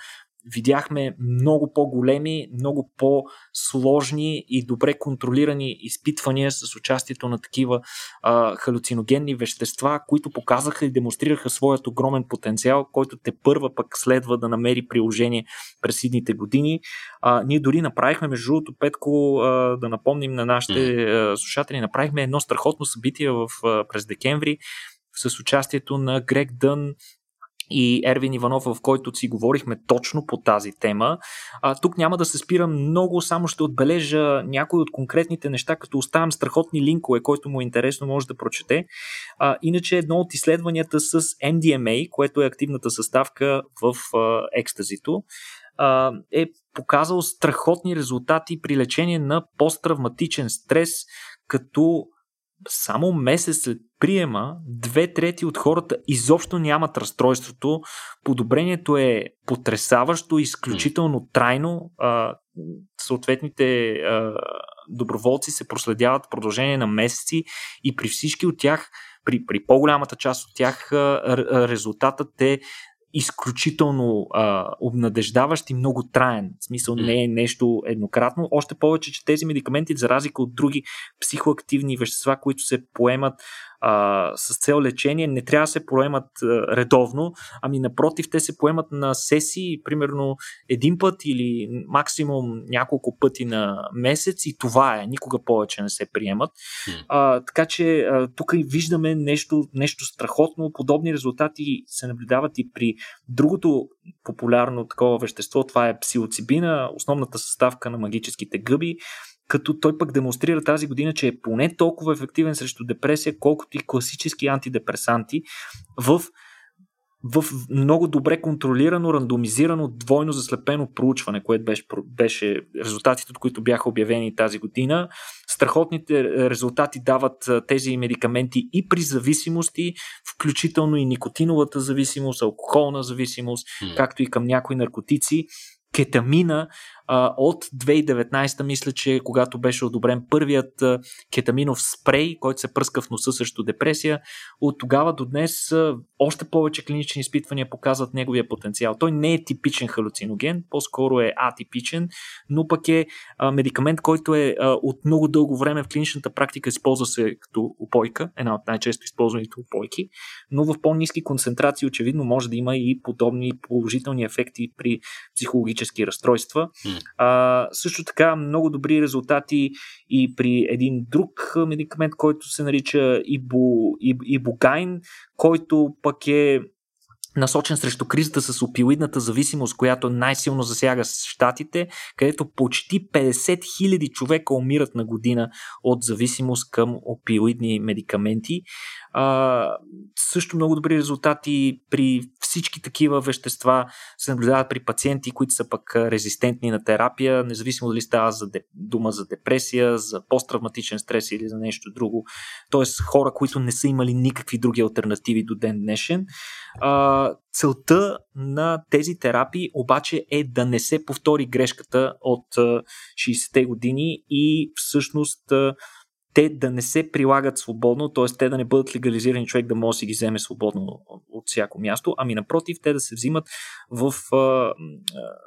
видяхме много по-големи, много по-сложни и добре контролирани изпитвания с участието на такива а, халюциногенни вещества, които показаха и демонстрираха своят огромен потенциал, който тепърва пък следва да намери приложение през идните години. А, ние дори направихме, между другото, Петко, а, да напомним на нашите а, слушатели, направихме едно страхотно събитие в, а, през декември с участието на Грег Дън и Ервин Иванов, в който си говорихме точно по тази тема. А, тук няма да се спирам много, само ще отбележа някои от конкретните неща, като оставям страхотни линкове, който му е интересно, може да прочете. А, иначе едно от изследванията с Ем Ди Ем А, което е активната съставка в а, екстазито, а, е показал страхотни резултати при лечение на посттравматичен стрес, като само месец след приема две трети от хората изобщо нямат разстройството. Подобрението е потресаващо, изключително трайно. А, съответните а, доброволци се проследяват в продължение на месеци и при всички от тях, при, при по-голямата част от тях, а, а, резултатът е изключително а, обнадеждаващ и много траен. В смисъл, не е нещо еднократно. Още повече, че тези медикаменти, за разлика от други психоактивни вещества, които се поемат а, с цел лечение, не трябва да се поемат а, редовно, ами напротив, те се поемат на сесии, примерно един път или максимум няколко пъти на месец и това е. Никога повече не се приемат. А, така че а, тук виждаме нещо, нещо страхотно. Подобни резултати се наблюдават и при другото популярно такова вещество, това е псилоцибина, основната съставка на магическите гъби, като той пък демонстрира тази година, че е поне толкова ефективен срещу депресия, колкото и класически антидепресанти в, в много добре контролирано, рандомизирано, двойно заслепено проучване, което беше, беше резултатите, от които бяха обявени тази година. Страхотните резултати дават тези медикаменти и при зависимости, включително и никотиновата зависимост, алкохолна зависимост, mm. както и към някои наркотици. Кетамина от две хиляди и деветнадесета, мисля, че когато беше одобрен първият кетаминов спрей, който се пръска в носа срещу депресия, от тогава до днес още повече клинични изпитвания показват неговия потенциал. Той не е типичен халюциноген, по-скоро е атипичен, но пък е медикамент, който е от много дълго време в клиничната практика, използва се като опойка, една от най-често използваните опойки, но в по-ниски концентрации очевидно може да има и подобни положителни ефекти при психологически разстройства. А, също така много добри резултати и при един друг медикамент, който се нарича ибу, иб, ибугайн, който пък е насочен срещу кризата с опиоидната зависимост, която най-силно засяга щатите, където почти петдесет хиляди човека умират на година от зависимост към опиоидни медикаменти. А, също много добри резултати при всички такива вещества се наблюдават при пациенти, които са пък резистентни на терапия, независимо дали става за деп... дума за депресия, за посттравматичен стрес или за нещо друго. Тоест хора, които не са имали никакви други алтернативи до ден днешен. А, целта на тези терапии обаче е да не се повтори грешката от шейсетте години и всъщност те да не се прилагат свободно, т.е. те да не бъдат легализирани, човек да може да си ги вземе свободно от всяко място, ами напротив, те да се взимат в а,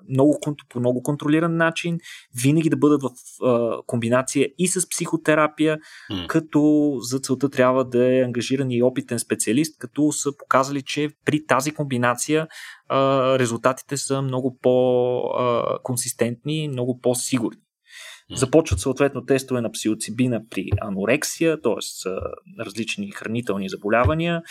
много, по много контролиран начин, винаги да бъдат в а, комбинация и с психотерапия, mm. като за целта трябва да е ангажиран и опитен специалист, като са показали, че при тази комбинация а, резултатите са много по-консистентни, много по-сигурни. Започват съответно тестове на псилоцибина при анорексия, т.е. различни хранителни заболявания,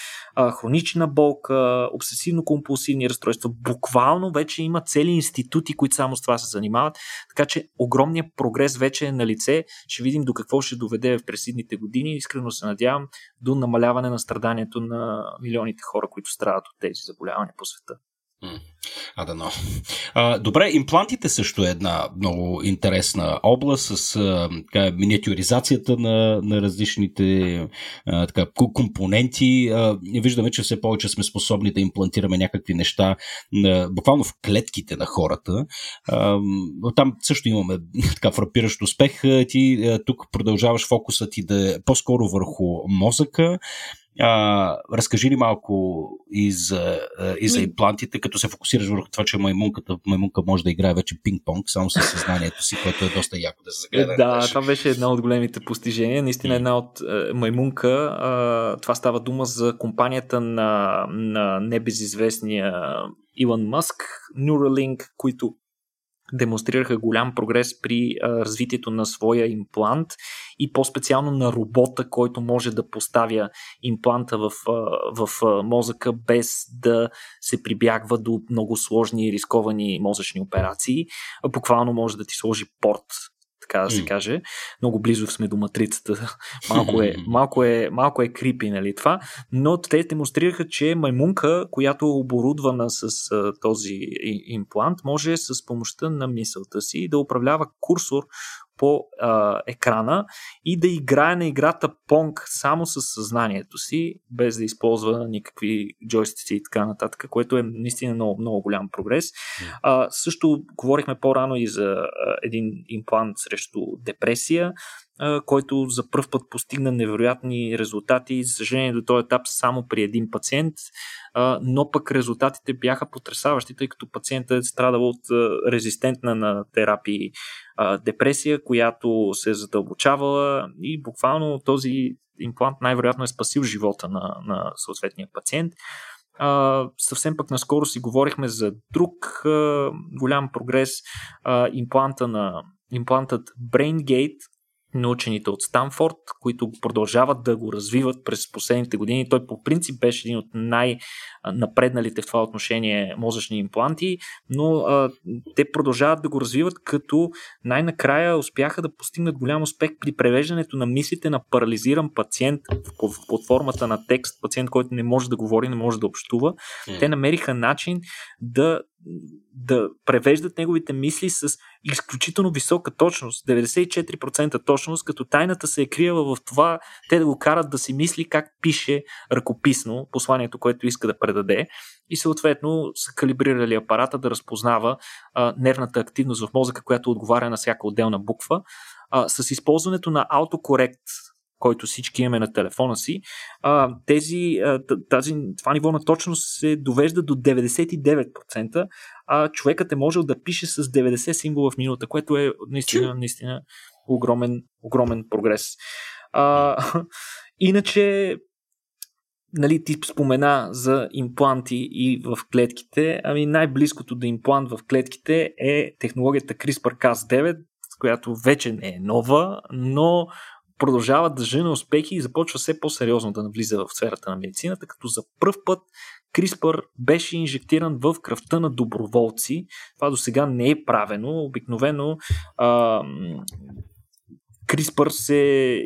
хронична болка, обсесивно-компулсивни разстройства. Буквално вече има цели институти, които само с това се занимават, така че огромният прогрес вече е на лице. Ще видим до какво ще доведе в пресидните години. Искрено се надявам до намаляване на страданието на милионите хора, които страдат от тези заболявания по света. А да, но. Добре, имплантите също е една много интересна област с а, така, миниатюризацията на, на различните а, така, компоненти. А, виждаме, че все повече сме способни да имплантираме някакви неща а, буквално в клетките на хората. А, там също имаме така фрапиращ успех. Ти а, тук продължаваш фокуса ти да е по-скоро върху мозъка. А, разкажи ни малко и за, и за имплантите, като се фокусираш върху това, че маймунката, маймунка може да играе вече пинг-понг, само със съзнанието си, което е доста яко да се загледа. Да, това беше една от големите постижения. Наистина една от маймунка. Това става дума за компанията на, на небезизвестния Илон Мъск, Neuralink, които демонстрираха голям прогрес при а, развитието на своя имплант и по-специално на робота, който може да поставя импланта в, а, в а, мозъка без да се прибягва до много сложни и рисковани мозъчни операции. А, буквално може да ти сложи порт, така да се каже. Много близо сме до матрицата. Малко е, малко е, малко е крипи, нали това. Но те демонстрираха, че маймунка, която е оборудвана с а, този имплант, може с помощта на мисълта си да управлява курсор по а, екрана и да играе на играта Понг само със съзнанието си, без да използва никакви джойстици и така нататък, което е наистина много, много голям прогрес. Yeah. А, също говорихме по-рано и за а, един имплант срещу депресия, а, който за пръв път постигна невероятни резултати. За съжаление до този етап само при един пациент, а, но пък резултатите бяха потресаващи, тъй като пациентът е страдал от а, резистентна на терапии депресия, която се е задълбочавала и буквално този имплант най-вероятно е спасил живота на, на съответния пациент. А, съвсем пък наскоро си говорихме за друг а, голям прогрес, а, импланта на, имплантът BrainGate, научените от Станфорд, които продължават да го развиват през последните години. Той по принцип беше един от най-напредналите в това отношение мозъчни импланти, но а, те продължават да го развиват, като най-накрая успяха да постигнат голям успех при превеждането на мислите на парализиран пациент под формата на текст, пациент, който не може да говори, не може да общува. Mm. Те намериха начин да да превеждат неговите мисли с изключително висока точност, деветдесет и четири процента точност, като тайната се е криела в това те да го карат да си мисли как пише ръкописно посланието, което иска да предаде, и съответно са калибрирали апарата да разпознава а, нервната активност в мозъка, която отговаря на всяка отделна буква. А, с използването на автокорект, който всички имаме на телефона си, тези, тази, това ниво на точност се довежда до деветдесет и девет процента, а човекът е можел да пише с деветдесет символа в минута, което е наистина, наистина огромен, огромен прогрес. А, иначе, нали, ти спомена за импланти и в клетките, ами най-близкото до имплант в клетките е технологията CRISPR-Cas девет, която вече не е нова, но продължава да жени успехи и започва все по-сериозно да навлиза в сферата на медицината, като за пръв път CRISPR беше инжектиран в кръвта на доброволци. Това до сега не е правено. Обикновено а, CRISPR се...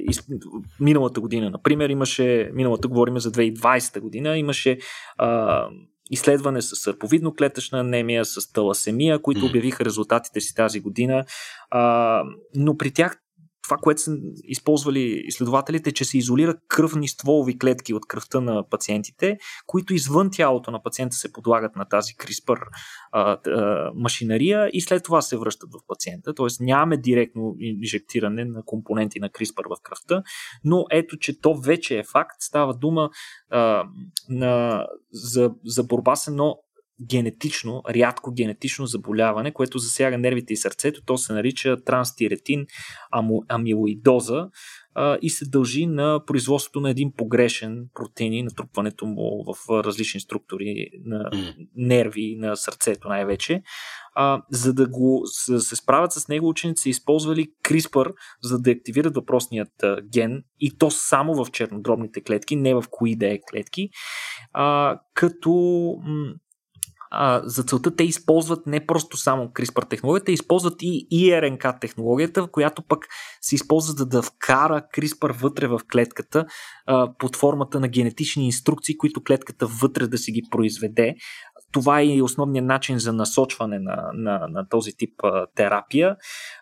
Миналата година, например, имаше... Миналата, говорим за две хиляди и двадесета година, имаше... А, изследване с сърповидно-клетъчна анемия, с таласемия, които обявиха резултатите си тази година. А, но при тях това, което са използвали изследователите, е, че се изолира кръвни стволови клетки от кръвта на пациентите, които извън тялото на пациента се подлагат на тази CRISPR а, а, машинария и след това се връщат в пациента. Тоест нямаме директно инжектиране на компоненти на CRISPR в кръвта, но ето, че то вече е факт. Става дума а, на, за, за борба с едно генетично, рядко генетично заболяване, което засяга нервите и сърцето. То се нарича транстиретин амилоидоза а, и се дължи на производството на един погрешен протеин и натрупването му в различни структури на нерви, на сърцето най-вече. А, за да го, за се справят с него, ученици са използвали CRISPR, за да активират въпросният а, ген, и то само в чернодробните клетки, не в кои да е клетки, а, като м- А, за целта те използват не просто само CRISPR технологията, използват и и ар ен ка технологията, която пък се използва да, да вкара CRISPR вътре в клетката а, под формата на генетични инструкции, които клетката вътре да си ги произведе. Това е и основният начин за насочване на, на, на този тип а, терапия.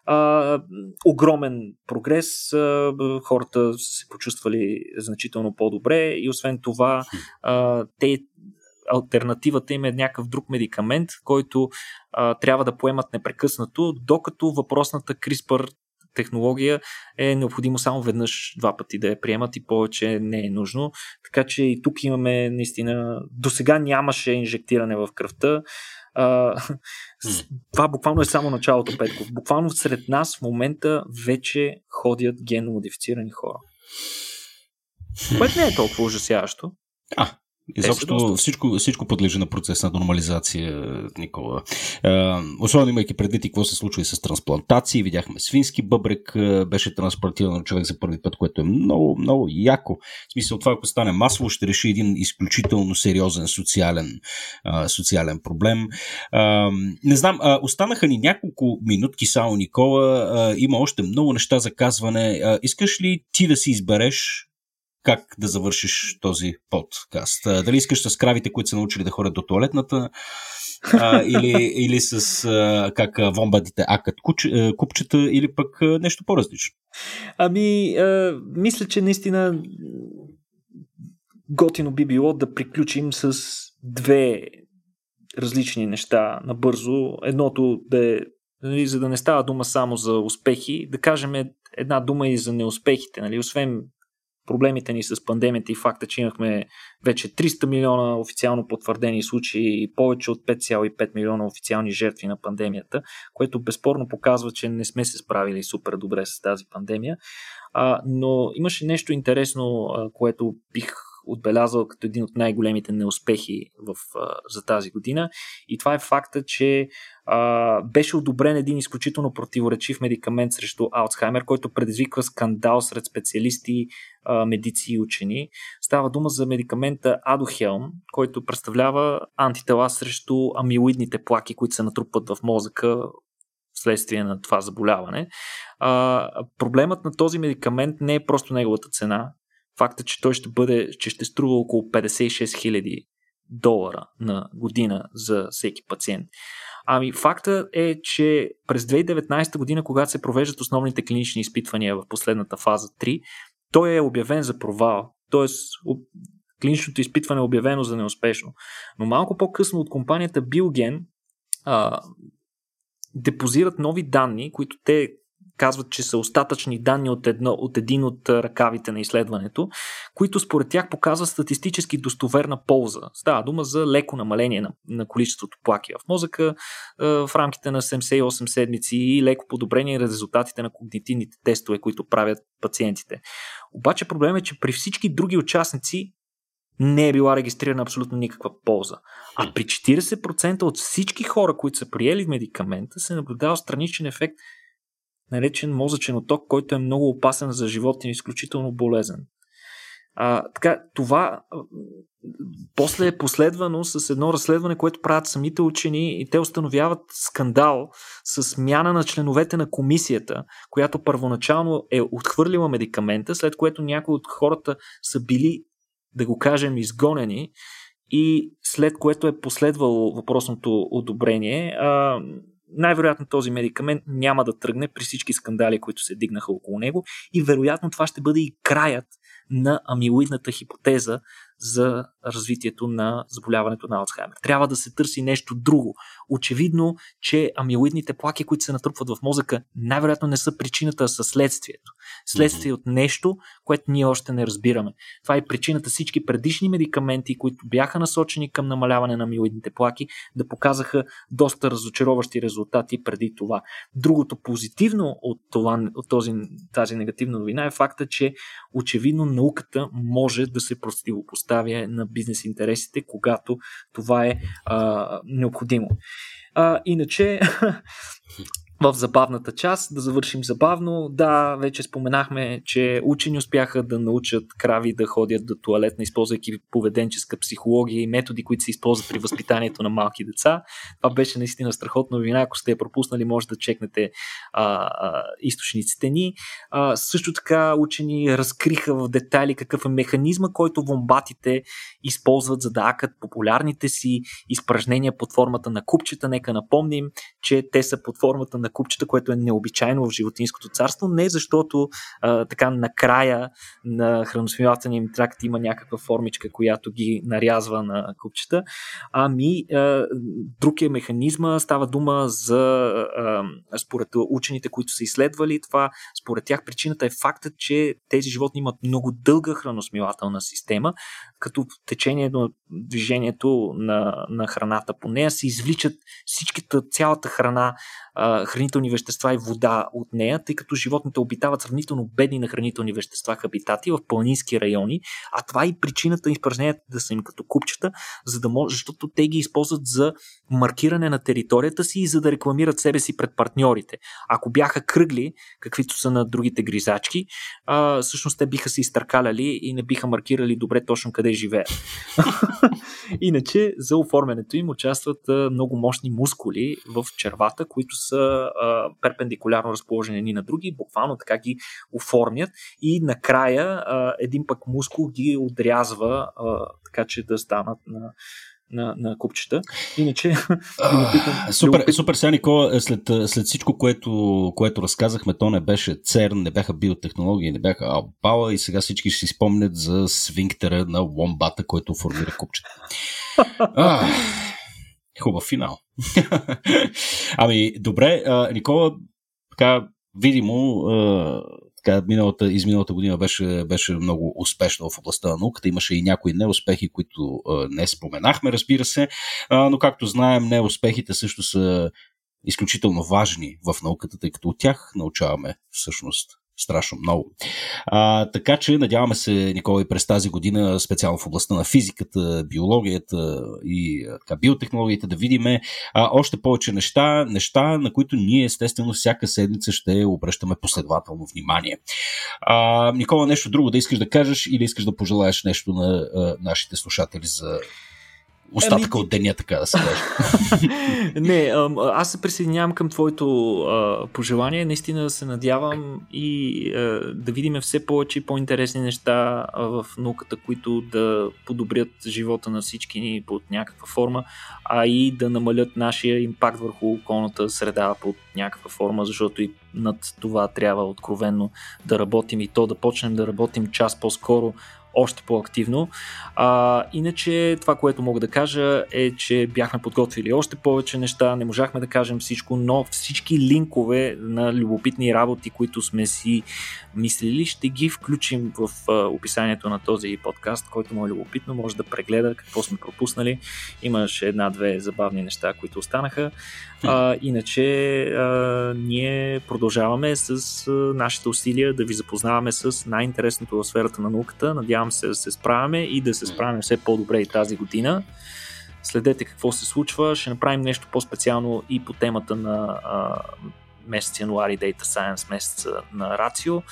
А, огромен прогрес, а, хората се почувствали значително по-добре и освен това а, те алтернативата им е някакъв друг медикамент, който а, трябва да поемат непрекъснато, докато въпросната CRISPR технология е необходимо само веднъж, два пъти да я приемат и повече не е нужно. Така че и тук имаме наистина... До сега нямаше инжектиране в кръвта. А, това буквално е само началото, Петко. Буквално сред нас в момента вече ходят генно модифицирани хора. Което не е толкова ужасяващо. А, изобщо всичко, всичко подлежи на процес на нормализация, Никола. Особено имайки предвид и какво се случва и с трансплантации. Видяхме свински бъбрек, беше трансплантиран на човек за първи път, което е много, много яко. В смисъл, това, ако стане масово, ще реши един изключително сериозен социален, социален проблем. Не знам, останаха ни няколко минутки само, Никола. Има още много неща за казване. Искаш ли ти да си избереш как да завършиш този подкаст? Дали искаш с кравите, които са научили да ходят до туалетната, а, или, или с а, как вомбадите акат купчета, или пък а, нещо по-различно? Ами, а, мисля, че наистина готино би било да приключим с две различни неща набързо. Едното да е, за да не става дума само за успехи, да кажем една дума и за неуспехите. Нали? Освен проблемите ни с пандемията и факта, че имахме вече триста милиона официално потвърдени случаи и повече от пет цяло и пет милиона официални жертви на пандемията, което безспорно показва, че не сме се справили супер добре с тази пандемия. А, но имаше нещо интересно, а, което бих отбелязал като един от най-големите неуспехи в, а, за тази година. И това е факта, че а, беше одобрен един изключително противоречив медикамент срещу Алцхаймер, който предизвиква скандал сред специалисти, а, медици и учени. Става дума за медикамента Адухелм, който представлява антитела срещу амилоидните плаки, които се натрупват в мозъка вследствие на това заболяване. А, проблемът на този медикамент не е просто неговата цена. Факта, че той ще бъде, че ще струва около петдесет и шест хиляди долара на година за всеки пациент. Ами факта е, че през две хиляди и деветнадесета година, когато се провеждат основните клинични изпитвания в последната фаза три, той е обявен за провал. Тоест, клиничното изпитване е обявено за неуспешно. Но малко по-късно от компанията Biogen а, депозират нови данни, които те казват, че са остатъчни данни от, едно, от един от ръкавите на изследването, които според тях показват статистически достоверна полза. Става дума за леко намаление на, на количеството плаки в мозъка в рамките на седемдесет и осем седмици и леко подобрение на резултатите на когнитивните тестове, които правят пациентите. Обаче проблем е, че при всички други участници не е била регистрирана абсолютно никаква полза. А при четиридесет процента от всички хора, които са приели медикамента, се наблюдава страничен ефект, наречен мозъчен отток, който е много опасен за живота и изключително болезнен. А, така, това после е последвано с едно разследване, което правят самите учени и те установяват скандал с смяна на членовете на комисията, която първоначално е отхвърлила медикамента, след което някои от хората са били, да го кажем, изгонени и след което е последвало въпросното одобрение. А, най-вероятно този медикамент няма да тръгне при всички скандали, които се дигнаха около него и вероятно това ще бъде и краят на амилоидната хипотеза за развитието на заболяването на Алцхаймер. Трябва да се търси нещо друго. Очевидно, че амилоидните плаки, които се натрупват в мозъка, най-вероятно не са причината, а са следствието. Следствие от нещо, което ние още не разбираме. Това е причината всички предишни медикаменти, които бяха насочени към намаляване на амилоидните плаки, да показаха доста разочароващи резултати преди това. Другото позитивно от, това, от този, тази негативна новина е факта, че очевидно науката може да се противопостави на бизнес интересите, когато това е а, необходимо. А, иначе в забавната част, да завършим забавно, да, вече споменахме, че учени успяха да научат крави да ходят до тоалетна, използвайки поведенческа психология и методи, които се използват при възпитанието на малки деца. Това беше наистина страхотна новина. Ако сте я пропуснали, може да чекнете а, а, източниците ни. А, също така учени разкриха в детайли какъв е механизма, който вомбатите използват, за да акат популярните си изпражнения под формата на купчета. Нека напомним, че те са под формата на купчета, което е необичайно в животинското царство, не защото а, така накрая на храносмилателния им тракт има някаква формичка, която ги нарязва на купчета, ами а, друг е механизма, става дума за а, според учените, които са изследвали това, според тях причината е фактът, че тези животни имат много дълга храносмилателна система, като в течение на движението на, на храната по нея се извличат всичката, цялата храна, а, хранителни вещества и вода от нея, тъй като животните обитават сравнително бедни на хранителни вещества хабитати в планински райони, а това е и причината изпражненията да са им като купчета, за да може, защото те ги използват за маркиране на територията си и за да рекламират себе си пред партньорите. Ако бяха кръгли, каквито са на другите гризачки, а, всъщност те биха се изтъркаляли и не биха маркирали добре точно къде живеят. Иначе за оформянето им участват а, много мощни мускули в червата, които са а, перпендикулярно разположени едни на други, буквално така ги оформят и накрая а, един пък мускул ги отрязва, а, така че да станат на На, на купчета. Иначе а, питам, супер, опит... супер сега, Никола, след, след всичко, което, което разказахме, то не беше ЦЕРН, не бяха биотехнологии, не бяха албала и сега всички ще си спомнят за свинктера на ломбата, който формира купчета. А, хубав финал. Ами, добре, а, Никола, така, видимо, а, така, миналата, изминалата година беше, беше много успешна в областта на науката. Имаше и някои неуспехи, които а, не споменахме, разбира се. А, но както знаем, неуспехите също са изключително важни в науката, тъй като от тях научаваме всъщност страшно много. А, така че надяваме се, Никола, и през тази година, специално в областта на физиката, биологията и така, биотехнологията, да видим още повече неща, неща, на които ние естествено всяка седмица ще обръщаме последователно внимание. А, Никола, нещо друго да искаш да кажеш или искаш да пожелаеш нещо на а, нашите слушатели за остатъка Еми... от деня, така да се каже. Не, аз се присъединявам към твоето а, пожелание. Наистина се надявам и а, да видим все повече и по-интересни неща а, в науката, които да подобрят живота на всички ни под някаква форма, а и да намалят нашия импакт върху околната среда под някаква форма, защото и над това трябва откровенно да работим и то да почнем да работим час по-скоро, още по-активно. А, иначе това, което мога да кажа е, че бяхме подготвили още повече неща, не можахме да кажем всичко, но всички линкове на любопитни работи, които сме си мислили, ще ги включим в а, описанието на този подкаст, който му е любопитно, може да прегледа какво сме пропуснали. Имаше една-две забавни неща, които останаха. А, иначе а, ние продължаваме с а, нашите усилия да ви запознаваме с най-интересното в сферата на науката. Надявам се да се справяме и да се справяме все по-добре и тази година. Следете какво се случва. Ще направим нещо по-специално и по темата на а, месец януари, Data Science месеца на Рацио.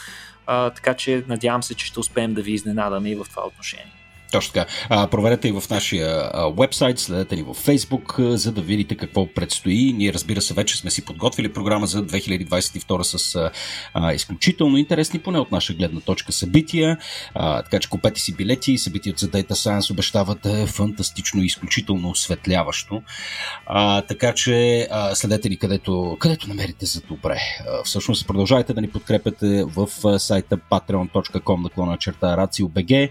А, така че надявам се, че ще успеем да ви изненадаме и в това отношение. Точно така. А, проверете и в нашия уебсайт, следете ни във Facebook, за да видите какво предстои. Ние, разбира се, вече сме си подготвили програма за две хиляди двадесет и втора с а, изключително интересни, поне от наша гледна точка, събития. А, така че купете си билети. Събитията за Data Science обещават да е фантастично и изключително осветляващо. А, така че а, следете ни където, където намерите за добре. А, всъщност продължавайте да ни подкрепяте в сайта патреон точка ком наклона черта рацио точка би джи.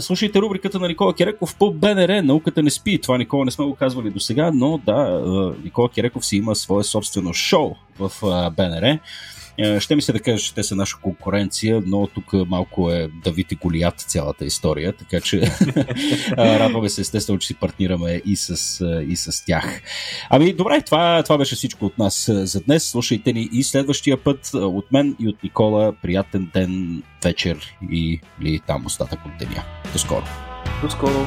Слушайте рубриката на Никола Киреков по БНР "Науката не спи". Това Никола не сме го казвали до сега, но да, Никола Киреков си има свое собствено шоу в БНР. Ще ми се да кажа, че те са наша конкуренция, но тук малко е Давид и Голиат цялата история, така че радваме се естествено, че си партнираме и с, и с тях. Ами добре, това, това беше всичко от нас за днес. Слушайте ни и следващия път. От мен и от Никола приятен ден, вечер или там остатък от деня. До скоро! До скоро!